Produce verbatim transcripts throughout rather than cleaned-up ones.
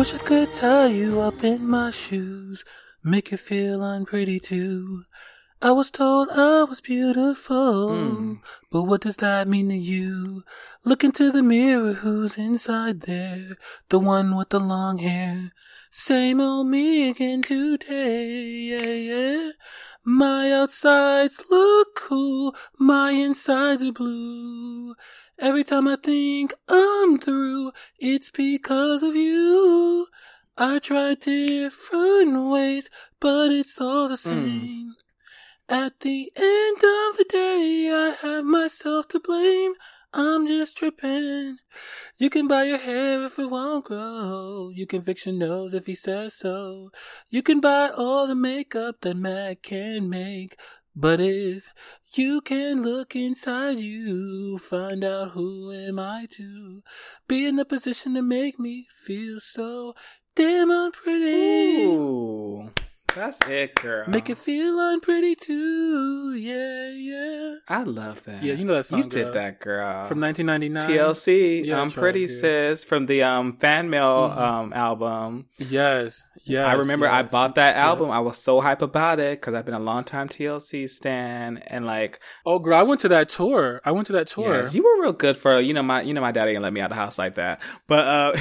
Wish I could tie you up in my shoes, make you feel unpretty too. I was told I was beautiful, mm. but what does that mean to you? Look into the mirror, who's inside there? The one with the long hair. Same old me again today, yeah, yeah. My outsides look cool, my insides are blue. Every time I think I'm through, it's because of you. I try different ways, but it's all the same. Mm. At the end of the day, I have myself to blame. I'm just tripping. You can buy your hair if it won't grow. You can fix your nose if he says so. You can buy all the makeup that MAC can make. But if you can look inside you, find out who am I to be in the position to make me feel so damn unpretty. Ooh. That's it, girl. Make it feel unpretty too, yeah, yeah. I love that. Yeah, you know that song. You girl. did that, girl. From nineteen ninety-nine, T L C. Yeah, um, Pretty right, Sis from the um Fan Mail mm-hmm. um album. Yes, yes. I remember yes. I bought that album. Yeah. I was so hype about it because I've been a long time T L C stan, and like, oh, girl, I went to that tour. I went to that tour. Yes, you were real good for you know my you know my daddy didn't let me out of the house like that, but uh,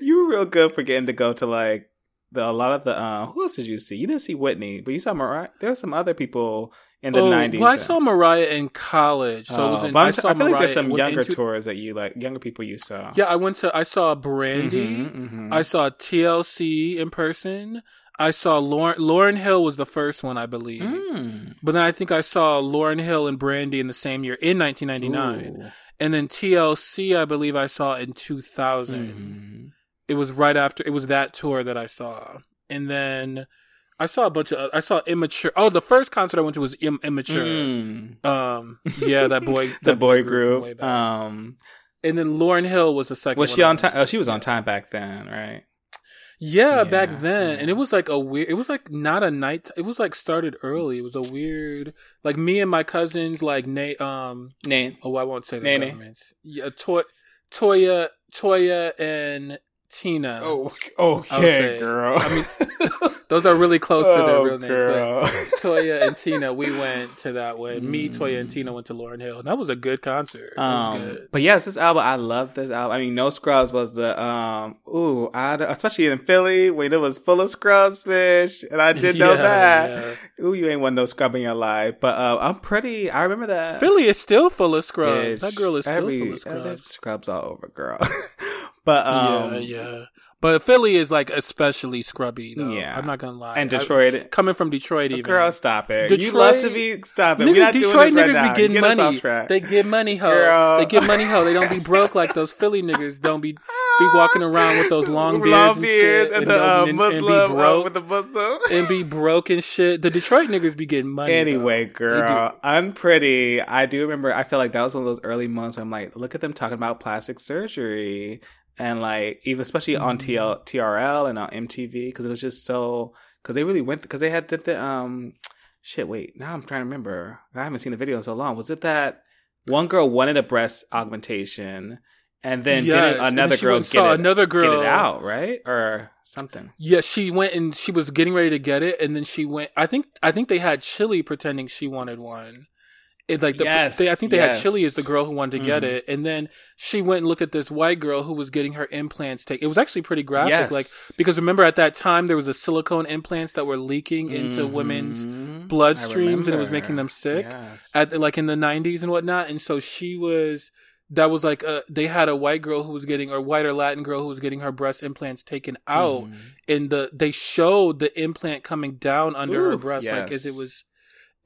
you were real good for getting to go to like. The, a lot of the uh, who else did you see? You didn't see Whitney, but you saw Mariah. There were some other people in the nineties. Oh, well, I saw Mariah in college, so oh, it was in, I, t- I, saw I feel Mariah like there's some younger into... tours that you like, younger people you saw. Yeah, I went to. I saw Brandy. Mm-hmm, mm-hmm. I saw T L C in person. I saw Lauryn Lauryn Hill was the first one, I believe. Mm. But then I think I saw Lauryn Hill and Brandy in the same year in nineteen ninety-nine, Ooh. And then T L C, I believe, I saw in two thousand. Mm-hmm. It was right after, it was that tour that I saw. And then I saw a bunch of, I saw Immature. Oh, the first concert I went to was Im- Immature. Mm. Um, yeah, that boy, that, that boy, boy group. Um, and then Lauryn Hill was the second was one. Was she on time? Oh, she was on time back then, right? Yeah, yeah back then. Yeah. And it was like a weird, it was like not a night, it was like started early. It was a weird, like me and my cousins, like Nate, um, Nate. Oh, I won't say the comments. Yeah, Toy, Toya, Toya and, Tina. Oh, okay, I girl. I mean, those are really close to their oh, real names. Girl. Toya and Tina, we went to that one. Mm. Me, Toya, and Tina went to Lauryn Hill. That was a good concert. Um, it was good. But yes, this album, I love this album. I mean, No Scrubs was the, um, ooh, I, especially in Philly when it was full of scrubs, fish. And I did yeah, know that. Yeah. Ooh, you ain't won no scrub in your life. But uh, I'm pretty, I remember that. Philly is still full of scrubs. Ish. That girl is still Every, full of scrubs. There's scrubs all over, girl. But um, yeah, yeah. But Philly is like especially scrubby. Though. Yeah, I'm not gonna lie. And Detroit, I, coming from Detroit, even girl, stop it. Detroit, you love to be stop it. Niggas, we're not Detroit doing this niggas right be now. Getting money. Get they get money, ho. Girl. They get money, ho. They don't be broke like those Philly niggas. Don't be be walking around with those long beards, long beards and, shit, and, and the and, uh, Muslim and be broke, uh, with the Muslim and be broke and shit. The Detroit niggas be getting money. Anyway, though. Girl, Unpretty. I do remember. I feel like that was one of those early months where I'm like, look at them talking about plastic surgery. And like, even especially on T L, T R L and on M T V, because it was just so, because they really went, because they had did the, um, shit, wait, now I'm trying to remember. I haven't seen the video in so long. Was it that one girl wanted a breast augmentation and then yes. did another then girl, get it, another girl get it out, right? Or something. Yeah, she went and she was getting ready to get it. And then she went, I think, I think they had Chili pretending she wanted one. It's like the, yes, they, I think they yes. had Chili as the girl who wanted to mm. get it, and then she went and looked at this white girl who was getting her implants taken. It was actually pretty graphic, yes. like because remember at that time there was a silicone implants that were leaking into mm-hmm. women's bloodstreams and it was making them sick, yes. at like in the nineties and whatnot. And so she was. That was like, uh, they had a white girl who was getting, or white or Latin girl who was getting her breast implants taken out, mm. and the they showed the implant coming down under Ooh, her breast, yes. like as it was.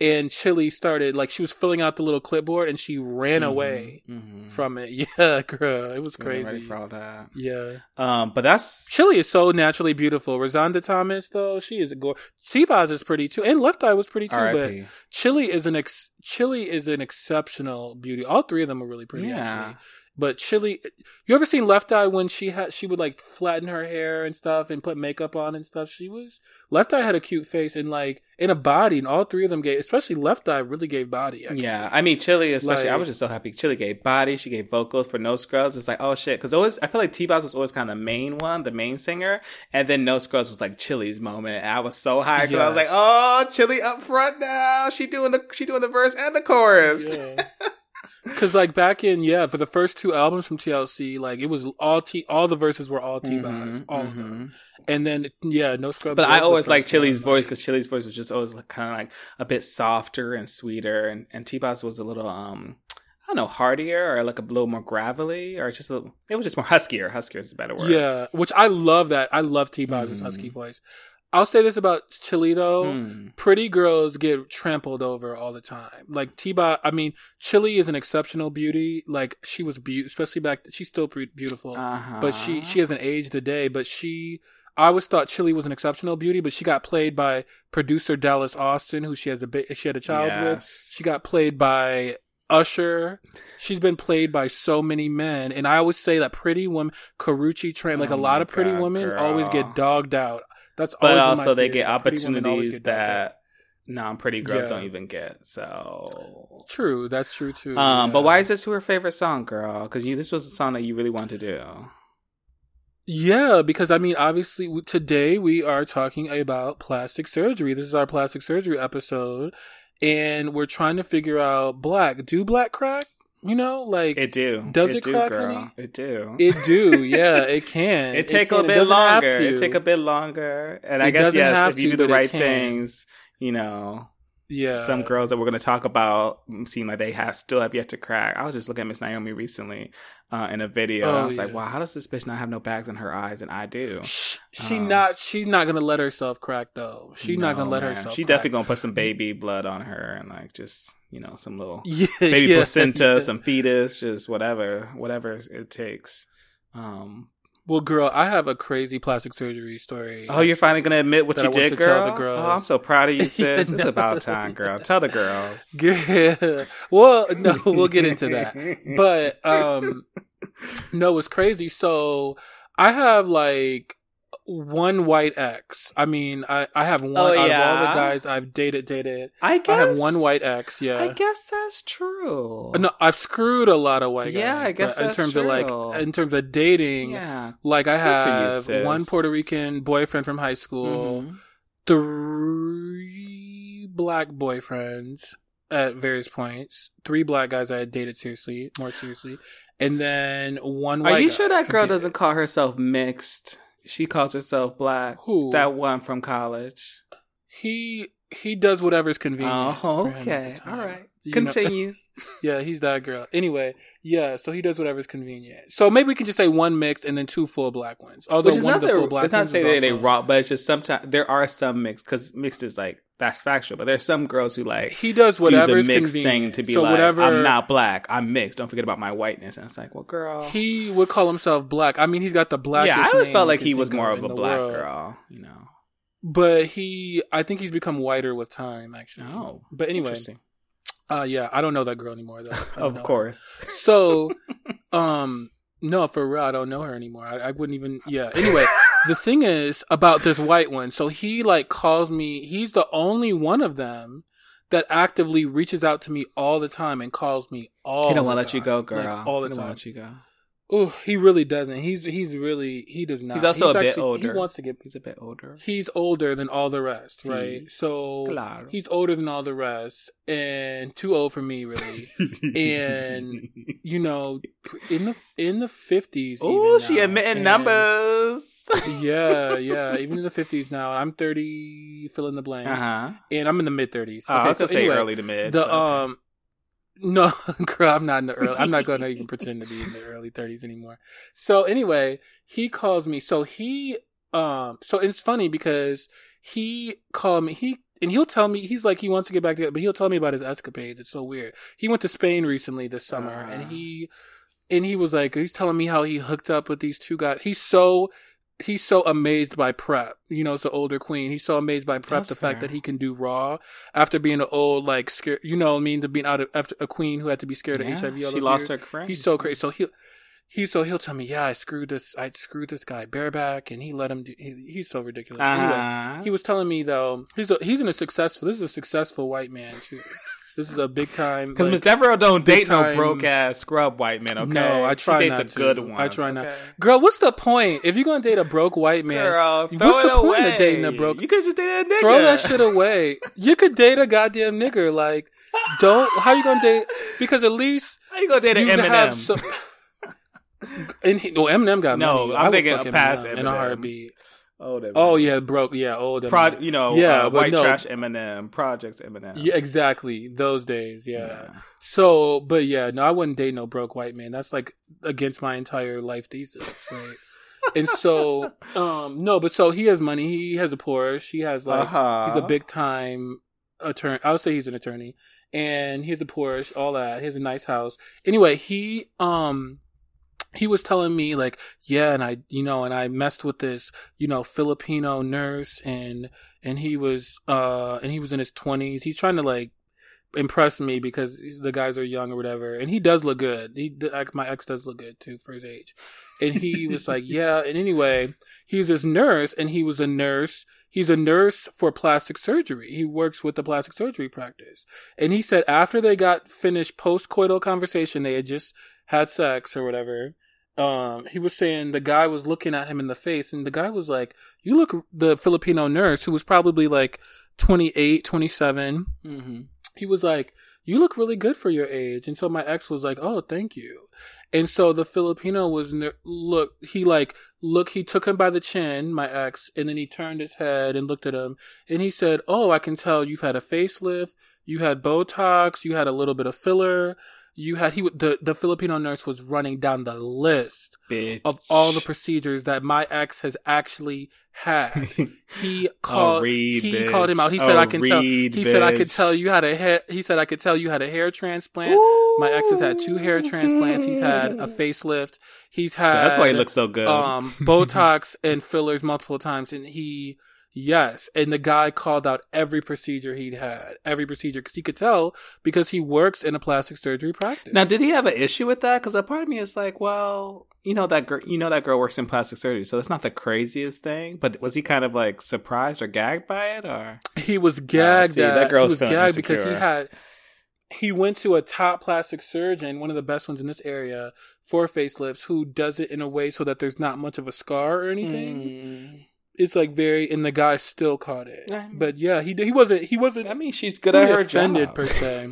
And Chili started, like, she was filling out the little clipboard, and she ran mm-hmm, away mm-hmm. from it. Yeah, girl. It was crazy. Ready for all that. Yeah. Um, but that's... Chili is so naturally beautiful. Rosanda Thomas, though, she is a gorgeous. T-Boz is pretty, too. And Left Eye was pretty, too. R I P But Chili is an ex... Chili is an exceptional beauty. All three of them are really pretty, yeah. actually. But Chili, you ever seen Left Eye when she had she would like flatten her hair and stuff and put makeup on and stuff? She was Left Eye had a cute face and like in a body, and all three of them gave, especially Left Eye really gave body. Actually. Yeah, I mean Chili especially. Like, I was just so happy Chili gave body. She gave vocals for No Scrubs. It's like oh shit, because always I feel like T-Boz was always kind of the main one, the main singer, and then No Scrubs was like Chili's moment. And I was so high because yes. I was like oh Chili up front now. She doing the she doing the verse and the chorus. Yeah. Because, like, back in, yeah, for the first two albums from T L C, like, it was all T, all the verses were all T-Boz, mm-hmm, all mm-hmm. of them. And then, yeah, No Scrubs. But I always liked Chili's voice, because Chili's voice was just always like, kind of, like, a bit softer and sweeter, and, and T-Boz was a little, um, I don't know, hardier, or, like, a little more gravelly, or just a little, it was just more huskier. Huskier is the better word. Yeah, which I love that. I love T-Boz's mm-hmm. husky voice. I'll say this about Chili though. Mm. Pretty girls get trampled over all the time. Like T-Boz, I mean, Chili is an exceptional beauty. Like she was beautiful, especially back, she's still pretty beautiful, uh-huh. but she, she hasn't aged a day, but she, I always thought Chili was an exceptional beauty, but she got played by producer Dallas Austin, who she has a bit, she had a child yes. with. She got played by Usher. She's been played by so many men. And I always say that pretty women, Karuchi Tran, like oh a lot of pretty God, women girl. always get dogged out. That's But also they get opportunities get that non-pretty girls yeah. don't even get. So True. That's true too. Um, yeah. But why is this your favorite song, girl? Because you this was a song that you really wanted to do. Yeah, because I mean, obviously today we are talking about plastic surgery. This is our plastic surgery episode. And we're trying to figure out black. Do black crack? You know, like it do. Does it, it do, crack? Girl. Honey? It do. It do. Yeah, it can. it take it can. a bit it longer. It take a bit longer. And I it guess yes, if you to, do the right things, you know. Yeah. Some girls that we're going to talk about seem like they have still have yet to crack. I was just looking at Miss Naomi recently uh, in a video. Oh, I was yeah. like, wow, how does this bitch not have no bags in her eyes? And I do. She, she um, not. She's not going to let herself crack, though. She's no, not going to let man. herself She crack. definitely going to put some baby blood on her and, like, just, you know, some little yeah, baby yeah, placenta, yeah. some fetus, just whatever, whatever it takes. Um Well, girl, I have a crazy plastic surgery story. Oh, you're finally going to admit what you did, to girl? Tell the girls. Oh, I'm so proud of you, sis. no. It's about time, girl. Tell the girls. Yeah. Well, no, we'll get into that. But, um, no, it's crazy. So, I have, like, one white ex. I mean, I, I have one oh, out yeah. of all the guys I've dated, dated. I guess. I have one white ex, yeah. I guess that's true. No, I've screwed a lot of white yeah, guys. Yeah, I guess that's true. In terms true. of, like, in terms of dating, yeah. like, I have you, one Puerto Rican boyfriend from high school, mm-hmm. three black boyfriends at various points, three black guys I had dated seriously, more seriously, and then one white Are you guy sure that girl doesn't call herself mixed? She calls herself black. Who? That one from college. He he does whatever's convenient. Oh, okay. All right. You Continue. Know? Yeah, he's that girl. Anyway, yeah, so he does whatever's convenient. So maybe we can just say one mixed and then two full black ones. Although one of the their, full black ones. It's not say they, they rock, but it's just sometimes there are some mixed, because mixed is like, that's factual, but there's some girls who like he does whatever do the mixed thing to be so like whatever, I'm not black, I'm mixed, don't forget about my whiteness, and it's like, well girl, he would call himself black. I mean, he's got the blackest yeah I always felt like he was more of a black world. girl, you know, but he I think he's become whiter with time actually. Oh, but anyway, uh yeah I don't know that girl anymore though. of course her. So um no, for real, I don't know her anymore. I, I wouldn't even yeah anyway. The thing is about this white one. So he like calls me, he's the only one of them that actively reaches out to me all the time and calls me all the time. He don't want to let you go, girl. Like, all the he time. He don't want to let you go. Oh, he really doesn't. He's, he's really, he does not. He's also he's a actually, bit older. He wants to get, he's a bit older. He's older than all the rest, sí. right? So claro. he's older than all the rest and too old for me, really. And, you know, in the, in the fifties. Oh, she admitting numbers. yeah, yeah. Even in the fifties now. I'm thirty, fill in the blank. Uh-huh. And I'm in the mid thirties. Oh, okay, I was so gonna anyway, say early to mid. The, um, No, girl, I'm not in the early, I'm not going to even pretend to be in the early thirties anymore. So anyway, he calls me. So he, um, so it's funny because he called me, he, and he'll tell me, he's like, he wants to get back together, but he'll tell me about his escapades. It's so weird. He went to Spain recently this summer uh-huh. and he, and he was like, he's telling me how he hooked up with these two guys. He's so, he's so amazed by prep. You know, it's an older queen. He's so amazed by prep. That's the fair. fact that he can do Raw after being an old, like, scared, you know what I mean, to being out of, after a queen who had to be scared yeah, of H I V. All she lost years. her friends. He's so crazy. So he, he, so he'll tell me, yeah, I screwed this, I screwed this guy bareback, and he let him do, he, he's so ridiculous. Uh-huh. Anyway, he was telling me though, he's a, he's in a successful, this is a successful white man too. This is a big time. Because like, Miss Devereaux don't date no broke ass scrub white men, okay? No, I try she date not the good to. Ones, I try okay? not. Girl, what's the point? If you're going to date a broke white man, Girl, throw what's it the away. point of dating a broke? You could just date a nigga. Throw that shit away. You could date a goddamn nigger. Like, don't. How you going to date? Because at least. How you going to date an Eminem? Some, and he, well, Eminem got no, money. No, I'm I thinking a pass Eminem. In a heartbeat. Old Eminem. Oh yeah, broke yeah, old Eminem. Pro, you know, yeah, uh, white no. trash Eminem, projects Eminem. Yeah, exactly. Those days, yeah. yeah. So, but yeah, no, I wouldn't date no broke white man. That's like against my entire life thesis, right? And so, um, no, but so he has money. He has a Porsche. He has like uh-huh. he's a big time attorney. I would say he's an attorney, and he has a Porsche, all that. He has a nice house. Anyway, he um. He was telling me like, yeah, and I, you know, and I messed with this, you know, Filipino nurse, and, and he was, uh, and he was in his twenties. He's trying to like impress me because the guys are young or whatever. And he does look good. He, like, my ex does look good too for his age. And he was like, yeah. And anyway, he's this nurse and he was a nurse. He's a nurse for plastic surgery. He works with the plastic surgery practice. And he said after they got finished post-coital conversation, they had just had sex or whatever. Um, he was saying the guy was looking at him in the face, and the guy was like, you look, the Filipino nurse, who was probably like twenty-eight, twenty-seven. Mm-hmm. He was like, you look really good for your age. And so my ex was like, oh, thank you. And so the Filipino was, look, he like, look, he took him by the chin, my ex, and then he turned his head and looked at him, and he said, oh, I can tell you've had a facelift, you had Botox, you had a little bit of filler. You had, he, the, the Filipino nurse was running down the list Bitch. of all the procedures that my ex has actually had. He called, oh, read, he bitch. called him out. He said, oh, I can read, tell, he bitch. said, I could tell you had a hair, he said, I could tell you had a hair transplant. Ooh. My ex has had two hair transplants. He's had a facelift. He's had, so that's why he looks so good. Um, Botox and fillers multiple times. And he, Yes. And the guy called out every procedure he'd had, every procedure, because he could tell because he works in a plastic surgery practice. Now, did he have an issue with that? Because a part of me is like, well, you know, that girl, you know, that girl works in plastic surgery. So that's not the craziest thing. But was he kind of like surprised or gagged by it, or? He was gagged. Oh, see, at, that girl was gagged insecure. because he had. He went to a top plastic surgeon, one of the best ones in this area for facelifts, who does it in a way so that there's not much of a scar or anything. Mm. It's like very, and the guy still caught it. But yeah, he he wasn't. He wasn't. I mean, she's good at her offended, job, per se.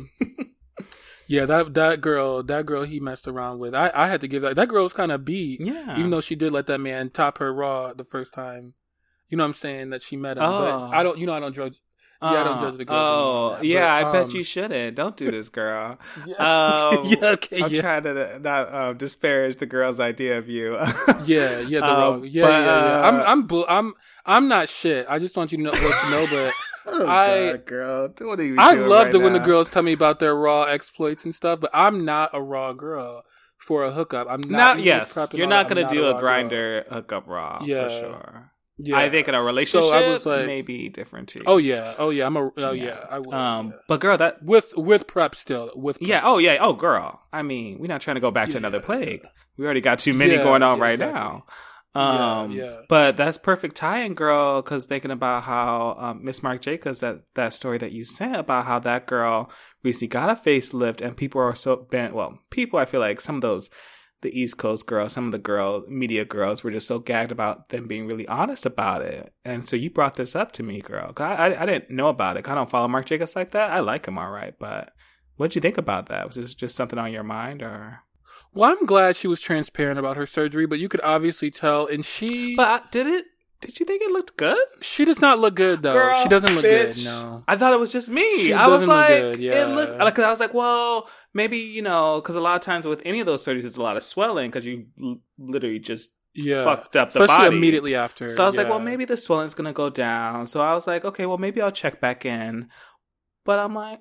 Yeah, that that girl, that girl, he messed around with. I, I had to give that. That girl was kind of beat. Yeah. Even though she did let that man top her raw the first time. You know what I'm saying? That she met him. Oh. But I don't. You know, I don't judge. Uh, yeah, I don't judge the girl. Oh, that, yeah. But, um, I bet you shouldn't. Don't do this, girl. yeah. Um, yeah. Okay. I'm yeah. trying to not um, disparage the girl's idea of you. yeah. Yeah. The um, yeah, but, yeah, yeah. Uh, I'm. I'm. I'm. I'm not shit. I just want you to know. What you know, but oh, I, God, girl, what are you I loved right it now? When the girls tell me about their raw exploits and stuff. But I'm not a raw girl for a hookup. I'm not. not yes, you're not gonna not do a, a grinder girl. hookup raw. Yeah. For sure. Yeah. I think in a relationship, so I was like, maybe different too. Oh yeah, oh yeah, I'm a oh yeah, yeah I would. Um, yeah. But girl, that with with prep still with prep. yeah, oh yeah, oh girl. I mean, we're not trying to go back yeah. to another plague. We already got too many yeah, going on yeah, right exactly. now. Um, yeah, yeah. But that's perfect tie-in, girl. Because thinking about how um, Miss Marc Jacobs, that that story that you sent about how that girl recently got a facelift, and people are so bent. Well, people, I feel like some of those. The East Coast girls, some of the girl media girls were just so gagged about them being really honest about it. And so you brought this up to me, girl. I, I, I didn't know about it. I don't follow Marc Jacobs like that. I like him all right. But what'd you think about that? Was this just something on your mind, or? Well, I'm glad she was transparent about her surgery, but you could obviously tell. And she... But I, did it? Did you think it looked good? She does not look good, though. Girl, she doesn't look bitch. good, no. I thought it was just me. She I was like, look good, yeah. it looked, like, I was like, well, maybe, you know, because a lot of times with any of those surgeries, it's a lot of swelling because you l- literally just yeah. fucked up the Especially body. immediately after. So I was yeah. like, well, maybe the swelling's going to go down. So I was like, okay, well, maybe I'll check back in. But I'm like,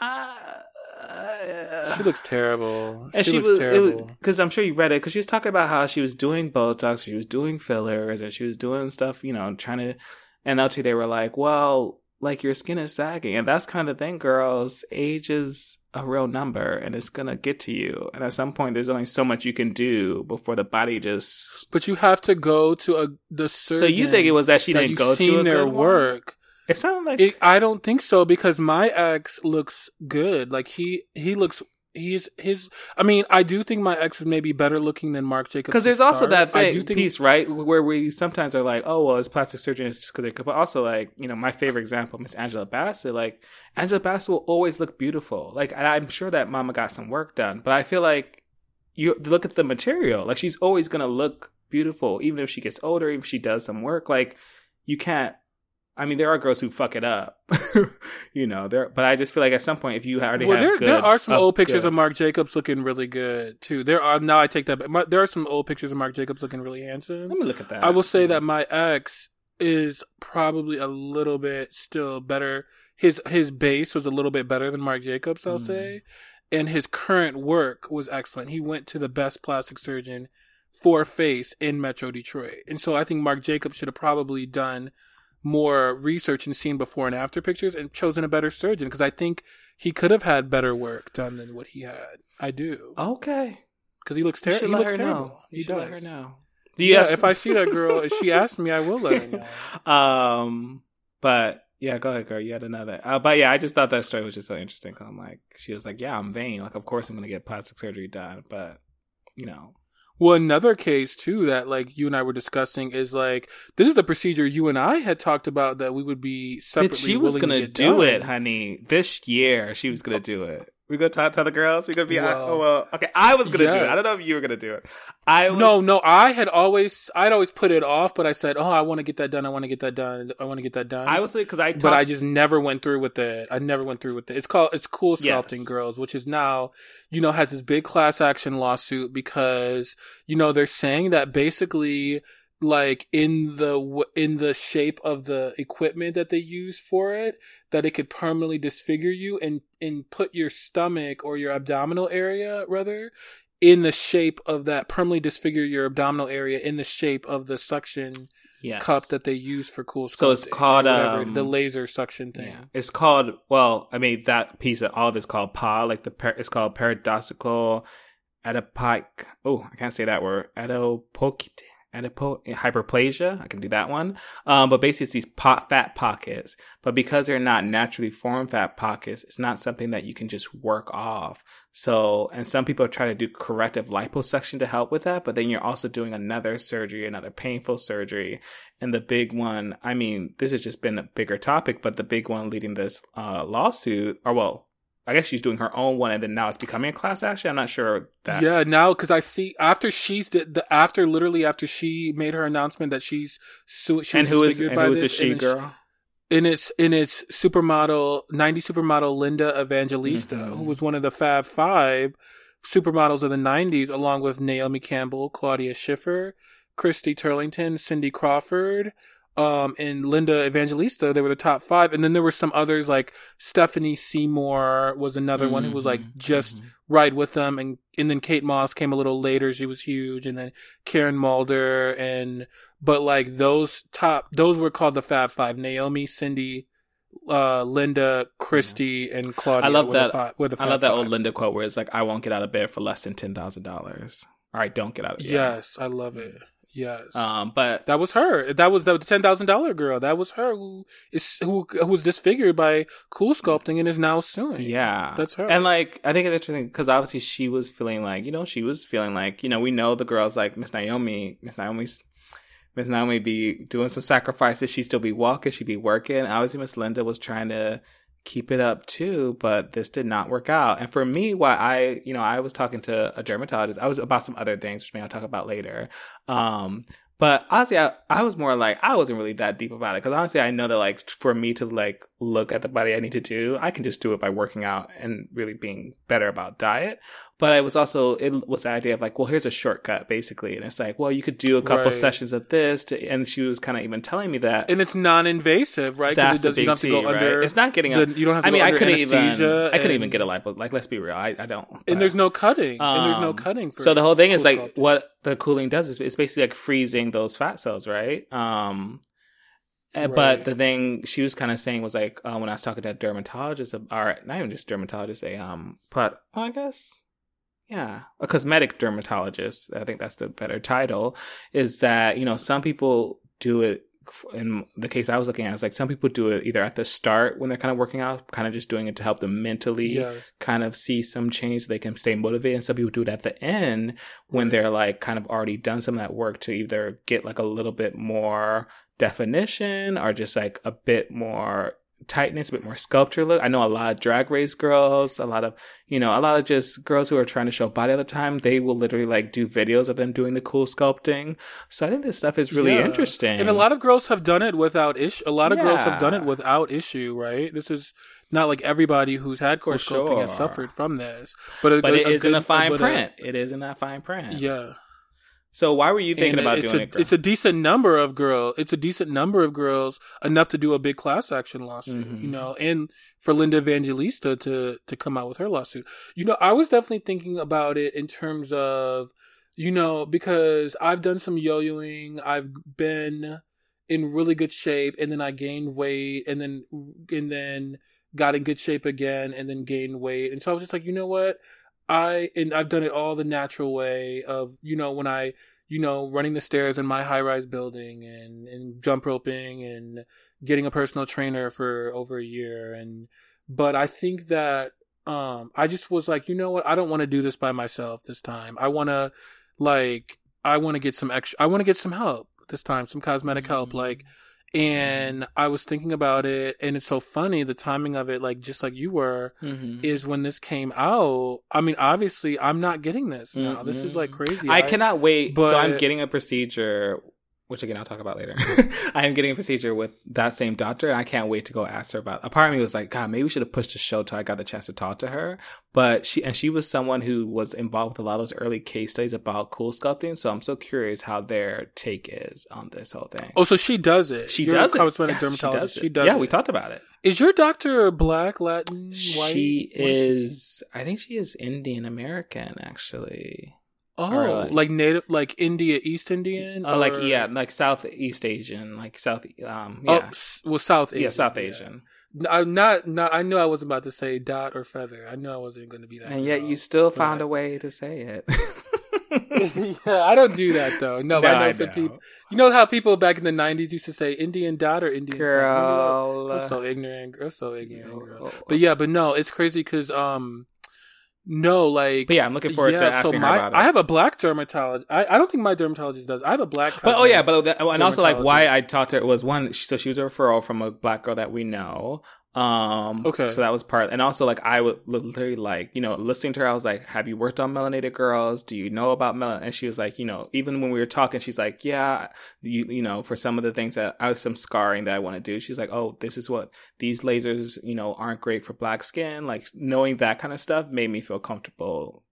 ah. Uh, she looks terrible. And she, she looks was, terrible. Because I'm sure you read it. Because she was talking about how she was doing Botox, she was doing fillers, and she was doing stuff, you know, trying to. And out to they were like, well, like your skin is sagging. And that's kind of thing, girls. Age is a real number, and it's going to get to you. And at some point, there's only so much you can do before the body just. But you have to go to a the surgeon. So you think it was that she that didn't go to a good their work. One? It sounded like it, I don't think so, because my ex looks good. Like he, he looks he's his. I mean, I do think my ex is maybe better looking than Marc Jacobs. Because there's star. also that thing, I do think piece, right, where we sometimes are like, oh well, it's plastic surgery, it's just because they could. But also, like, you know, my favorite example, Miss Angela Bassett. Like Angela Bassett will always look beautiful. Like, and I'm sure that Mama got some work done, but I feel like you look at the material. Like she's always gonna look beautiful, even if she gets older, even if she does some work. Like you can't. I mean, there are girls who fuck it up, you know. There, but I just feel like at some point, if you already well, have there, good, there are some old pictures good. of Marc Jacobs looking really good too. There are now I take that back. There are some old pictures of Marc Jacobs looking really handsome. Let me look at that. I will say yeah. that my ex is probably a little bit still better. His his base was a little bit better than Marc Jacobs, I'll mm. say, and his current work was excellent. He went to the best plastic surgeon for face in Metro Detroit, and so I think Marc Jacobs should have probably done more research and seen before and after pictures and chosen a better surgeon, because I think he could have had better work done than what he had. I do. Okay. Because he looks, ter- he looks terrible. Know. You he should does. let her know. Do you yeah, have- if I see that girl and she asks me, I will let her know. Um, but yeah, go ahead, girl. You had another. Uh, but yeah, I just thought that story was just so interesting, because I'm like, she was like, yeah, I'm vain. Like, of course I'm going to get plastic surgery done, but you know. Well, another case, too, that, like, you and I were discussing is, like, this is the procedure you and I had talked about that we would be separately willing to do. She was going to do it, honey. This year, she was going to do it. We going to talk to the girls? We're going to be, well, oh, well, okay, I was going to yeah. do it. I don't know if you were going to do it. I was... No, no, I had always, I'd always put it off, but I said, oh, I want to get that done. I want to get that done. I want to get that done. I was like, because I talk- But I just never went through with it. I never went through with it. It's called, it's CoolSculpting, yes. Girls, which is now, you know, has this big class action lawsuit because, you know, they're saying that basically, like, in the in the shape of the equipment that they use for it, that it could permanently disfigure you and, and put your stomach or your abdominal area, rather, in the shape of that, permanently disfigure your abdominal area in the shape of the suction yes. cup that they use for CoolSculpting. So it's called... Whatever, um, the laser suction thing. Yeah. It's called... Well, I mean, that piece of all of it's called P A, like, the par- it's called Paradoxical Adipose... Oh, I can't say that word. Adipose... Adipose hyperplasia. I can do that one. Um, but basically it's these pot, fat pockets, but because they're not naturally formed fat pockets, it's not something that you can just work off. So, and some people try to do corrective liposuction to help with that, but then you're also doing another surgery, another painful surgery. And the big one, I mean, this has just been a bigger topic, but the big one leading this, uh, lawsuit, or well, I guess she's doing her own one, and then now it's becoming a class action. I'm not sure that. Yeah, now because I see after she's the, the after literally after she made her announcement that she's su- she and was who is and by who this, is a she and girl? She, and it's and it's supermodel ninety supermodel Linda Evangelista, mm-hmm. who was one of the Fab Five supermodels of the nineties, along with Naomi Campbell, Claudia Schiffer, Christy Turlington, Cindy Crawford. Um, and Linda Evangelista, they were the top five. And then there were some others, like Stephanie Seymour was another mm-hmm. one who was like just mm-hmm. right with them. And, and then Kate Moss came a little later. She was huge. And then Karen Mulder. And, but like those top, those were called the Fab Five. Naomi, Cindy, uh, Linda, Christy, yeah. and Claudia. I love were that. The fi- were the I love that five. Old Linda quote where it's like, I won't get out of bed for less than ten thousand dollars. All right. Don't get out of bed. Yes. I love it. Yes. Um, but that was her. That was the ten thousand dollars girl. That was her who is who, who was disfigured by CoolSculpting and is now suing. Yeah. That's her. And like, I think it's interesting because obviously she was feeling like, you know, she was feeling like, you know, we know the girls like Miss Naomi, Miss Naomi's, Miss Naomi be doing some sacrifices. She'd still be walking. She'd be working. Obviously, Miss Linda was trying to keep it up too, but this did not work out. And for me, why I, you know, I was talking to a dermatologist. I was about some other things, which maybe I'll talk about later. Um, but honestly, I, I was more like, I wasn't really that deep about it. Cause honestly, I know that like for me to like look at the body I need to do, I can just do it by working out and really being better about diet. But it was also, it was the idea of like, well, here's a shortcut, basically. And it's like, well, you could do a couple right. sessions of this. To, and she was kind of even telling me that. And it's non-invasive, right? Because it doesn't have to go right? under. It's not getting, the, you don't have to I go mean, under I couldn't anesthesia. Even, and... I couldn't even get a lipo. Like, let's be real. I, I don't. But, and there's no cutting. Um, and there's no cutting. For so the whole thing is like, what the cooling does is it's basically like freezing those fat cells, right? Um, Right. But the thing she was kind of saying was like, uh, when I was talking to a dermatologist, or not even just dermatologist, a um, but well, I guess, yeah, a cosmetic dermatologist. I think that's the better title. Is that, you know, some people do it. In the case I was looking at, it's like some people do it either at the start when they're kind of working out, kind of just doing it to help them mentally yeah. kind of see some change so they can stay motivated. And some people do it at the end when right. they're like kind of already done some of that work to either get like a little bit more definition or just like a bit more tightness, a bit more sculpture look. I know a lot of drag race girls, a lot of, you know, a lot of just girls who are trying to show body all the time, they will literally like do videos of them doing the cool sculpting. So I think this stuff is really yeah. interesting. And a lot of girls have done it without issue. A lot of yeah. girls have done it without issue, right? This is not like everybody who's had core sculpting sure. has suffered from this. But, a, but it a, is a good, in the fine print. A, it is in that fine print. Yeah. So why were you thinking and about it's doing a, it, girl? It's a decent number of girls. It's a decent number of girls, enough to do a big class action lawsuit, mm-hmm. you know, and for Linda Evangelista to, to come out with her lawsuit. You know, I was definitely thinking about it in terms of, you know, because I've done some yo-yoing. I've been in really good shape and then I gained weight and then, and then got in good shape again and then gained weight. And so I was just like, you know what? I, and I've done it all the natural way of, you know, when I, you know, running the stairs in my high rise building and, and jump roping and getting a personal trainer for over a year. And, but I think that, um, I just was like, you know what? I don't want to do this by myself this time. I want to like, I want to get some extra, I want to get some help this time, some cosmetic mm-hmm. help. Like, and I was thinking about it, and it's so funny, the timing of it, like, just like you were, mm-hmm. is when this came out. I mean, obviously, I'm not getting this now. Mm-hmm. This is, like, crazy. I, I cannot wait. But... So I'm getting a procedure, which, again, I'll talk about later. I am getting a procedure with that same doctor, and I can't wait to go ask her about it. A part of me was like, God, maybe we should have pushed the show till I got the chance to talk to her. But she, and she was someone who was involved with a lot of those early case studies about cool sculpting. So I'm so curious how their take is on this whole thing. Oh, so she does it. She You're does a cosmetic it. Yes, dermatologist. She does, she does it. Yeah, we talked about it. Is your doctor black, Latin, white? She is, I think she is Indian American, actually. Oh, like, like native, like India, East Indian? Oh, or... like, yeah, like Southeast Asian, like South, um, yeah. Oh, well, South Asian. Yeah, South Asian. Yeah. I'm not, not, I knew I wasn't about to say dot or feather. I knew I wasn't going to be that. And yet you still found a way to say it. Yeah, I don't do that though. No, no but I know I some know. people. You know how people back in the nineties used to say Indian dot or Indian girl. Feather? I'm so ignorant. I'm so ignorant. Girl. But yeah, but no, it's crazy because, um, no, like... But yeah, I'm looking forward yeah, to asking so my, her about it. I have a black dermatologist. I, I don't think my dermatologist does. I have a black... But oh yeah, but that, and also like why I talked to her was one, so she was a referral from a black girl that we know. Um, okay. So that was part... And also like I would literally like, you know, listening to her, I was like, have you worked on melanated girls? Do you know about melanin? And she was like, you know, even when we were talking, she's like, yeah, you, you know, for some of the things that I was some scarring that I want to do. She's like, oh, this is what these lasers, you know, aren't great for black skin. Like knowing that kind of stuff made me feel comfortable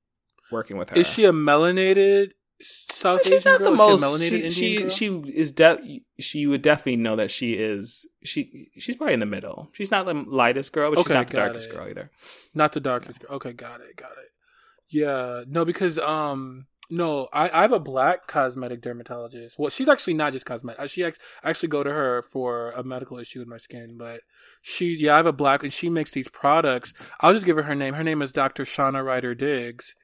working with her. Is she a melanated South Asian girl? She's not the most. She she, she is de- She would definitely know that she is. She she's probably in the middle. She's not the lightest girl, but okay, she's not the darkest it. girl either. Not the darkest no. girl. Okay, got it, got it. Yeah, no, because um, no, I, I have a black cosmetic dermatologist. Well, she's actually not just cosmetic. She act- I actually go to her for a medical issue with my skin, but she yeah, I have a black, and she makes these products. I'll just give her her name. Her name is Doctor Shauna Ryder Diggs.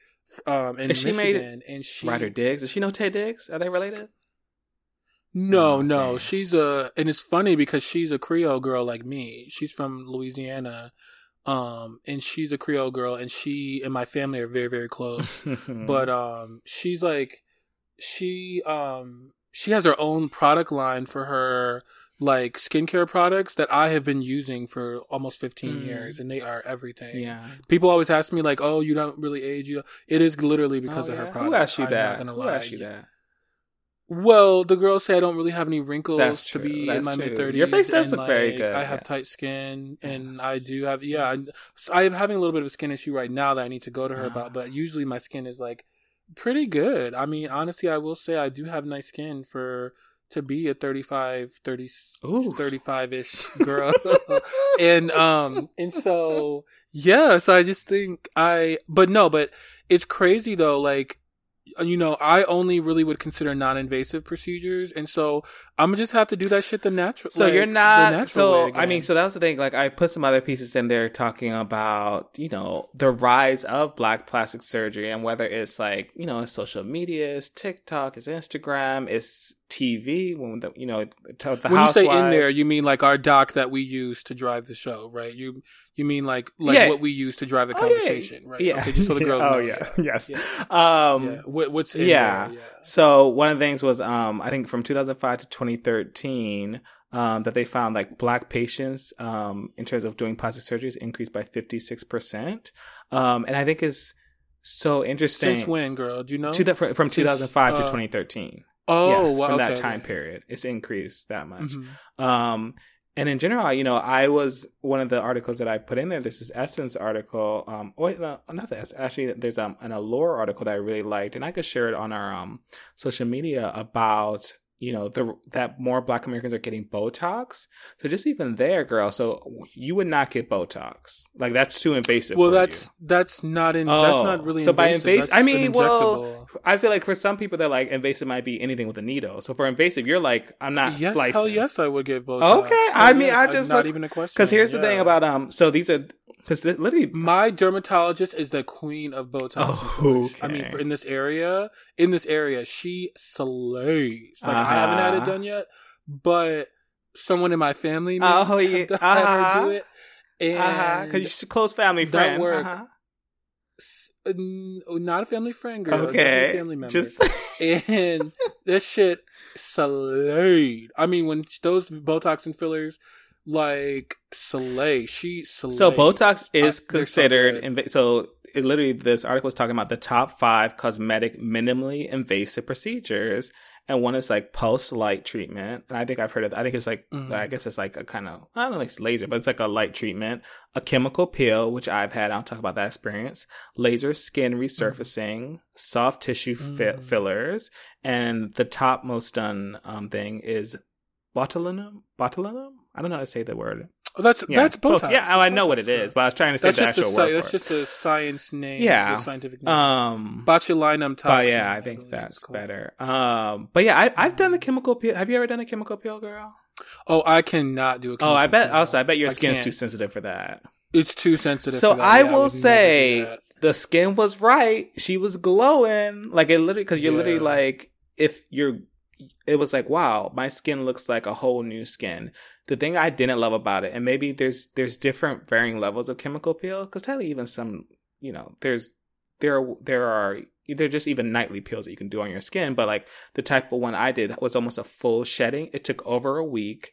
Um, in and Michigan, she made and she Ryder Diggs. Does she know Ted Diggs? Are they related? No, oh, no. Damn. She's a, and it's funny because she's a Creole girl like me. She's from Louisiana, um, and she's a Creole girl, and she and my family are very, very close. But um, she's like, she um, she has her own product line for her like skincare products that I have been using for almost fifteen mm. years, and they are everything. Yeah, people always ask me like, "Oh, you don't really age." You, it is literally because oh, of yeah? her products. Who asked you I'm that? Who asked you that? Well, the girls say I don't really have any wrinkles That's to be That's in my mid thirties. Your face does look like, very good. I have yes. tight skin, and yes. I do have yeah. I, I am having a little bit of a skin issue right now that I need to go to her uh. about. But usually my skin is like pretty good. I mean, honestly, I will say I do have nice skin for to be a thirty-five, thirty, Ooh. thirty-five-ish girl, and um and so yeah. So I just think I, but no, but it's crazy though, like. You know, I only really would consider non-invasive procedures, and so I'm gonna just have to do that shit the natural. So like, you're not. So I mean, so that was the thing. Like, I put some other pieces in there talking about, you know, the rise of Black plastic surgery, and whether it's like, you know, it's social media, it's TikTok, it's Instagram, it's T V. When the, you know, the when you say in there, you mean like our doc that we use to drive the show, right? You. You mean like like yeah. what we use to drive the conversation, oh, yeah. right? Yeah. Okay, just so the girls oh, know. Oh, yeah. yeah. Yes. Yeah. Um, yeah. What, what's in yeah. there? Yeah. So one of the things was, um, I think from two thousand five to twenty thirteen, um, that they found like Black patients um, in terms of doing plastic surgeries increased by fifty-six percent. Um, and I think it's so interesting. Since when, girl? Do you know? To the, from Since, two thousand five uh, to twenty thirteen. Oh, yes, wow. From that okay. time period. It's increased that much. Mm-hmm. Um And in general, you know, I was one of the articles that I put in there. This is Essence article. Um, oh, wait, no, not the Essence. Actually, there's um, an Allure article that I really liked, and I could share it on our um social media about, you know, the that more Black Americans are getting Botox. So just even there, girl. So you would not get Botox. Like, that's too invasive. Well, for that's you. that's not in. Oh, that's not really. So invasive, by invasive, I mean, well, I feel like for some people they're like invasive might be anything with a needle. So for invasive, you're like, I'm not yes, slicing. Hell yes, I would get Botox. Okay, hell I mean, yes, I just not even a question. Because here's yeah. the thing about um. So these are. Because literally, my dermatologist is the queen of Botox. Oh, okay. I mean, for in this area, in this area, she slays. Like, uh-huh. I haven't had it done yet, but someone in my family may oh, yeah. have, to uh-huh. have her do it. And uh-huh. Because you should close family friend. That work. Uh-huh. Not a family friend, girl. Okay. A family member. Just... and this shit slayed. I mean, when those Botox and fillers... Like Soleil, she Soleil. So Botox is I, considered so, inv- so it literally, this article is talking about the top five cosmetic minimally invasive procedures, and one is like pulsed light treatment. And I think I've heard of. I think it's like mm-hmm. I guess it's like a kind of I don't know, like it's laser, but it's like a light treatment. A chemical peel, which I've had. I'll talk about that experience. Laser skin resurfacing, mm-hmm. soft tissue fi- fillers, and the top most done um, thing is botulinum. Botulinum. I don't know how to say the word. Oh, that's yeah. that's Botox. Yeah, I know Botox, what it is, but I was trying to say the actual a, word. That's for just it. a science name. Yeah, a scientific name. Um, botulinum toxin. Oh yeah, I think I that's better. Um, but yeah, I, I've done the chemical peel. Have you ever done a chemical peel, girl? Oh, I cannot do a chemical peel. Oh, I bet. Peel. Also, I bet your I skin's can't. too sensitive for that. It's too sensitive. So for that. I yeah, will I say the skin was right. She was glowing, like it literally because you're yeah. literally like if you're. It was like, wow, my skin looks like a whole new skin. The thing I didn't love about it, and maybe there's there's different varying levels of chemical peel, because totally even some, you know, there's there there are they're just even nightly peels that you can do on your skin, but like the type of one I did was almost a full shedding. It took over a week.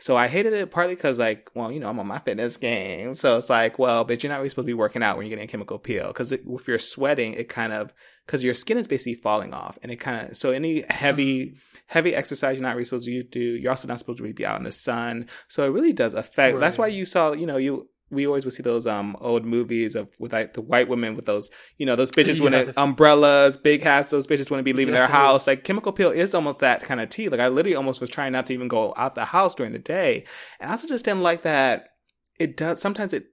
So I hated it partly because, like, well, you know, I'm on my fitness game. So it's like, well, but you're not really supposed to be working out when you're getting a chemical peel. Because if you're sweating, it kind of, because your skin is basically falling off. And it kind of, so any heavy, heavy exercise you're not really supposed to do, you're also not supposed to really be out in the sun. So it really does affect, right. That's why you saw, you know, you, we always would see those um old movies of with like the white women with those, you know, those bitches yes. with umbrellas, big hats. Those bitches wouldn't be leaving yes. their house. Like chemical peel is almost that kind of tea. Like I literally almost was trying not to even go out the house during the day, and I also just didn't like that. It does sometimes it,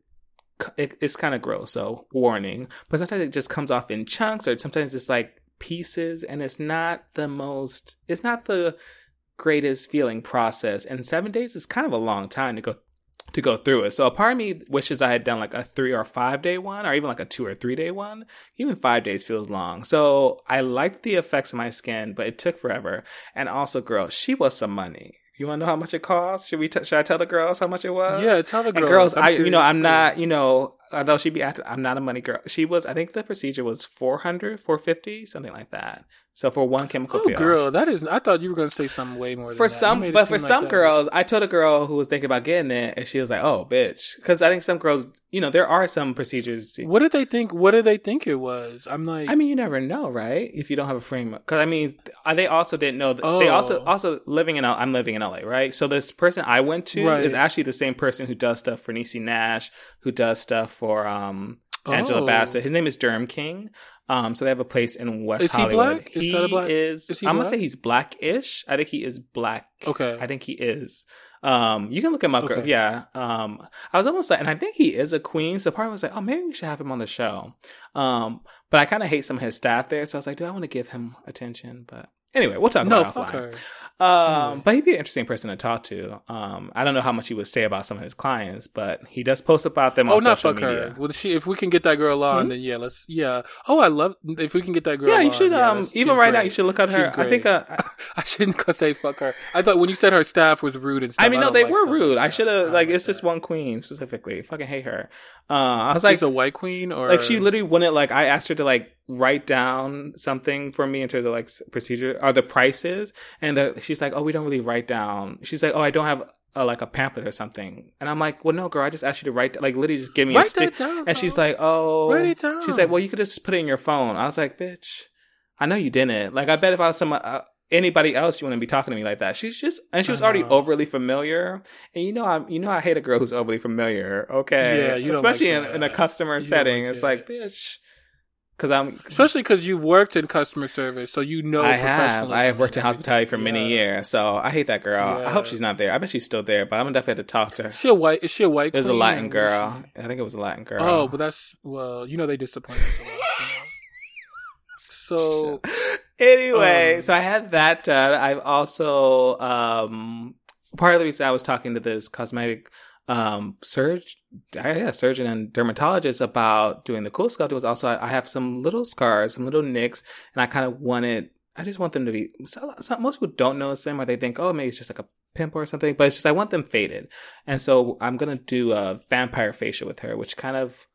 it it's kind of gross. So warning, but sometimes it just comes off in chunks, or sometimes it's like pieces, and it's not the most. It's not the greatest feeling process, and seven days is kind of a long time to go. to go through it. So a part of me wishes I had done like a three or five day one, or even like a two or three day one. Even five days feels long. So I liked the effects of my skin, but it took forever. And also, girl, she was some money. You want to know how much it cost? Should we? T- should I tell the girls how much it was? Yeah, tell the girls. And girls, I'm I, you know, I'm not, you know, although she'd be active, I'm not a money girl. She was, I think the procedure was four hundred, four fifty, something like that. So for one chemical oh, pill. Oh, girl, that is, I thought you were going to say something way more than for that. Some, but for some like girls, I told a girl who was thinking about getting it, and she was like, oh, bitch. Because I think some girls, you know, there are some procedures. What did they think, what did they think it was? I'm like. I mean, you never know, right? If you don't have a framework. Because, I mean, they also didn't know. That, oh. They also, also living in, I'm living in L A, right? So this person I went to right. is actually the same person who does stuff for Niecy Nash, who does stuff for um, Angela oh. Bassett. His name is Derm King. Um, so they have a place in West is Hollywood. He black? He is, that black? Is, is he I'm black? Gonna say he's blackish. I think he is black. Okay. I think he is. Um, you can look him up. Okay. Yeah. Um, I was almost like, and I think he is a queen. So part of me was like, oh, maybe we should have him on the show. Um, but I kind of hate some of his staff there. So I was like, do I want to give him attention? But anyway, we'll talk no, about it offline. Her. Um, anyway. But he'd be an interesting person to talk to. Um, I don't know how much he would say about some of his clients, but he does post about them oh, on social media. Oh, not fuck her. Well, she, if we can get that girl on, mm-hmm. then yeah, let's, yeah. Oh, I love, if we can get that girl on. Yeah, you should, on, um, yeah, even right great. Now, you should look at her. I think, uh, I, I shouldn't say fuck her. I thought when you said her staff was rude and stuff. I mean, no, I they like were rude. Like I should have, like, like, it's that. Just one queen specifically. I fucking hate her. Uh, I was like. She's a white queen or? Like, she literally wouldn't, like, I asked her to, like, write down something for me in terms of like procedure or the prices, and the, she's like, oh, we don't really write down. She's like, oh, I don't have a, like a pamphlet or something. And I'm like, well, no, girl, I just asked you to write, like, literally just give me write a stick. And she's like, oh, write it down. She's like, well, you could just put it in your phone. I was like, bitch, I know you didn't. Like, I bet if I was some uh, anybody else, you wouldn't be talking to me like that. She's just, and she was already overly familiar. And you know, I'm, you know, I hate a girl who's overly familiar. Okay, yeah, you especially like in, in a customer you setting. Like it's it. Like, bitch. Cause I'm, especially because you've worked in customer service, so you know. I have. I have worked in hospitality for many yeah. years, so I hate that girl. Yeah. I hope she's not there. I bet she's still there, but I'm gonna definitely have to talk to her. Is she a white? Is she a white? It was a Latin girl. She... I think it was a Latin girl. Oh, but that's well, you know, they disappointed us a lot. So anyway, um, so I had that done. I've also um, part of the reason I was talking to this cosmetic. Um, surge, yeah, surgeon and dermatologist about doing the cool sculpting was also, I, I have some little scars, some little nicks, and I kind of wanted, I just want them to be, so, so most people don't notice them or they think, oh, maybe it's just like a pimple or something, but it's just, I want them faded. And so I'm going to do a vampire facial with her, which kind of,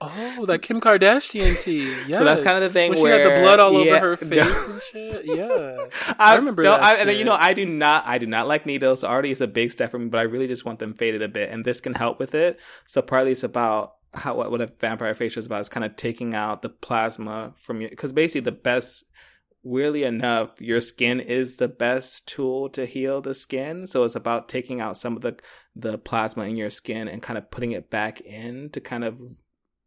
oh, that Kim Kardashian tea. Yeah. So that's kind of the thing when where... she had the blood all yeah, over her face no. and shit. Yeah. I, I remember that I, shit. And you know, I do not, I do not like needles. So already it's a big step for me, but I really just want them faded a bit. And this can help with it. So partly it's about how what, what a vampire facial is about is kind of taking out the plasma from you. Because basically the best... weirdly enough, your skin is the best tool to heal the skin. So it's about taking out some of the the plasma in your skin and kind of putting it back in to kind of,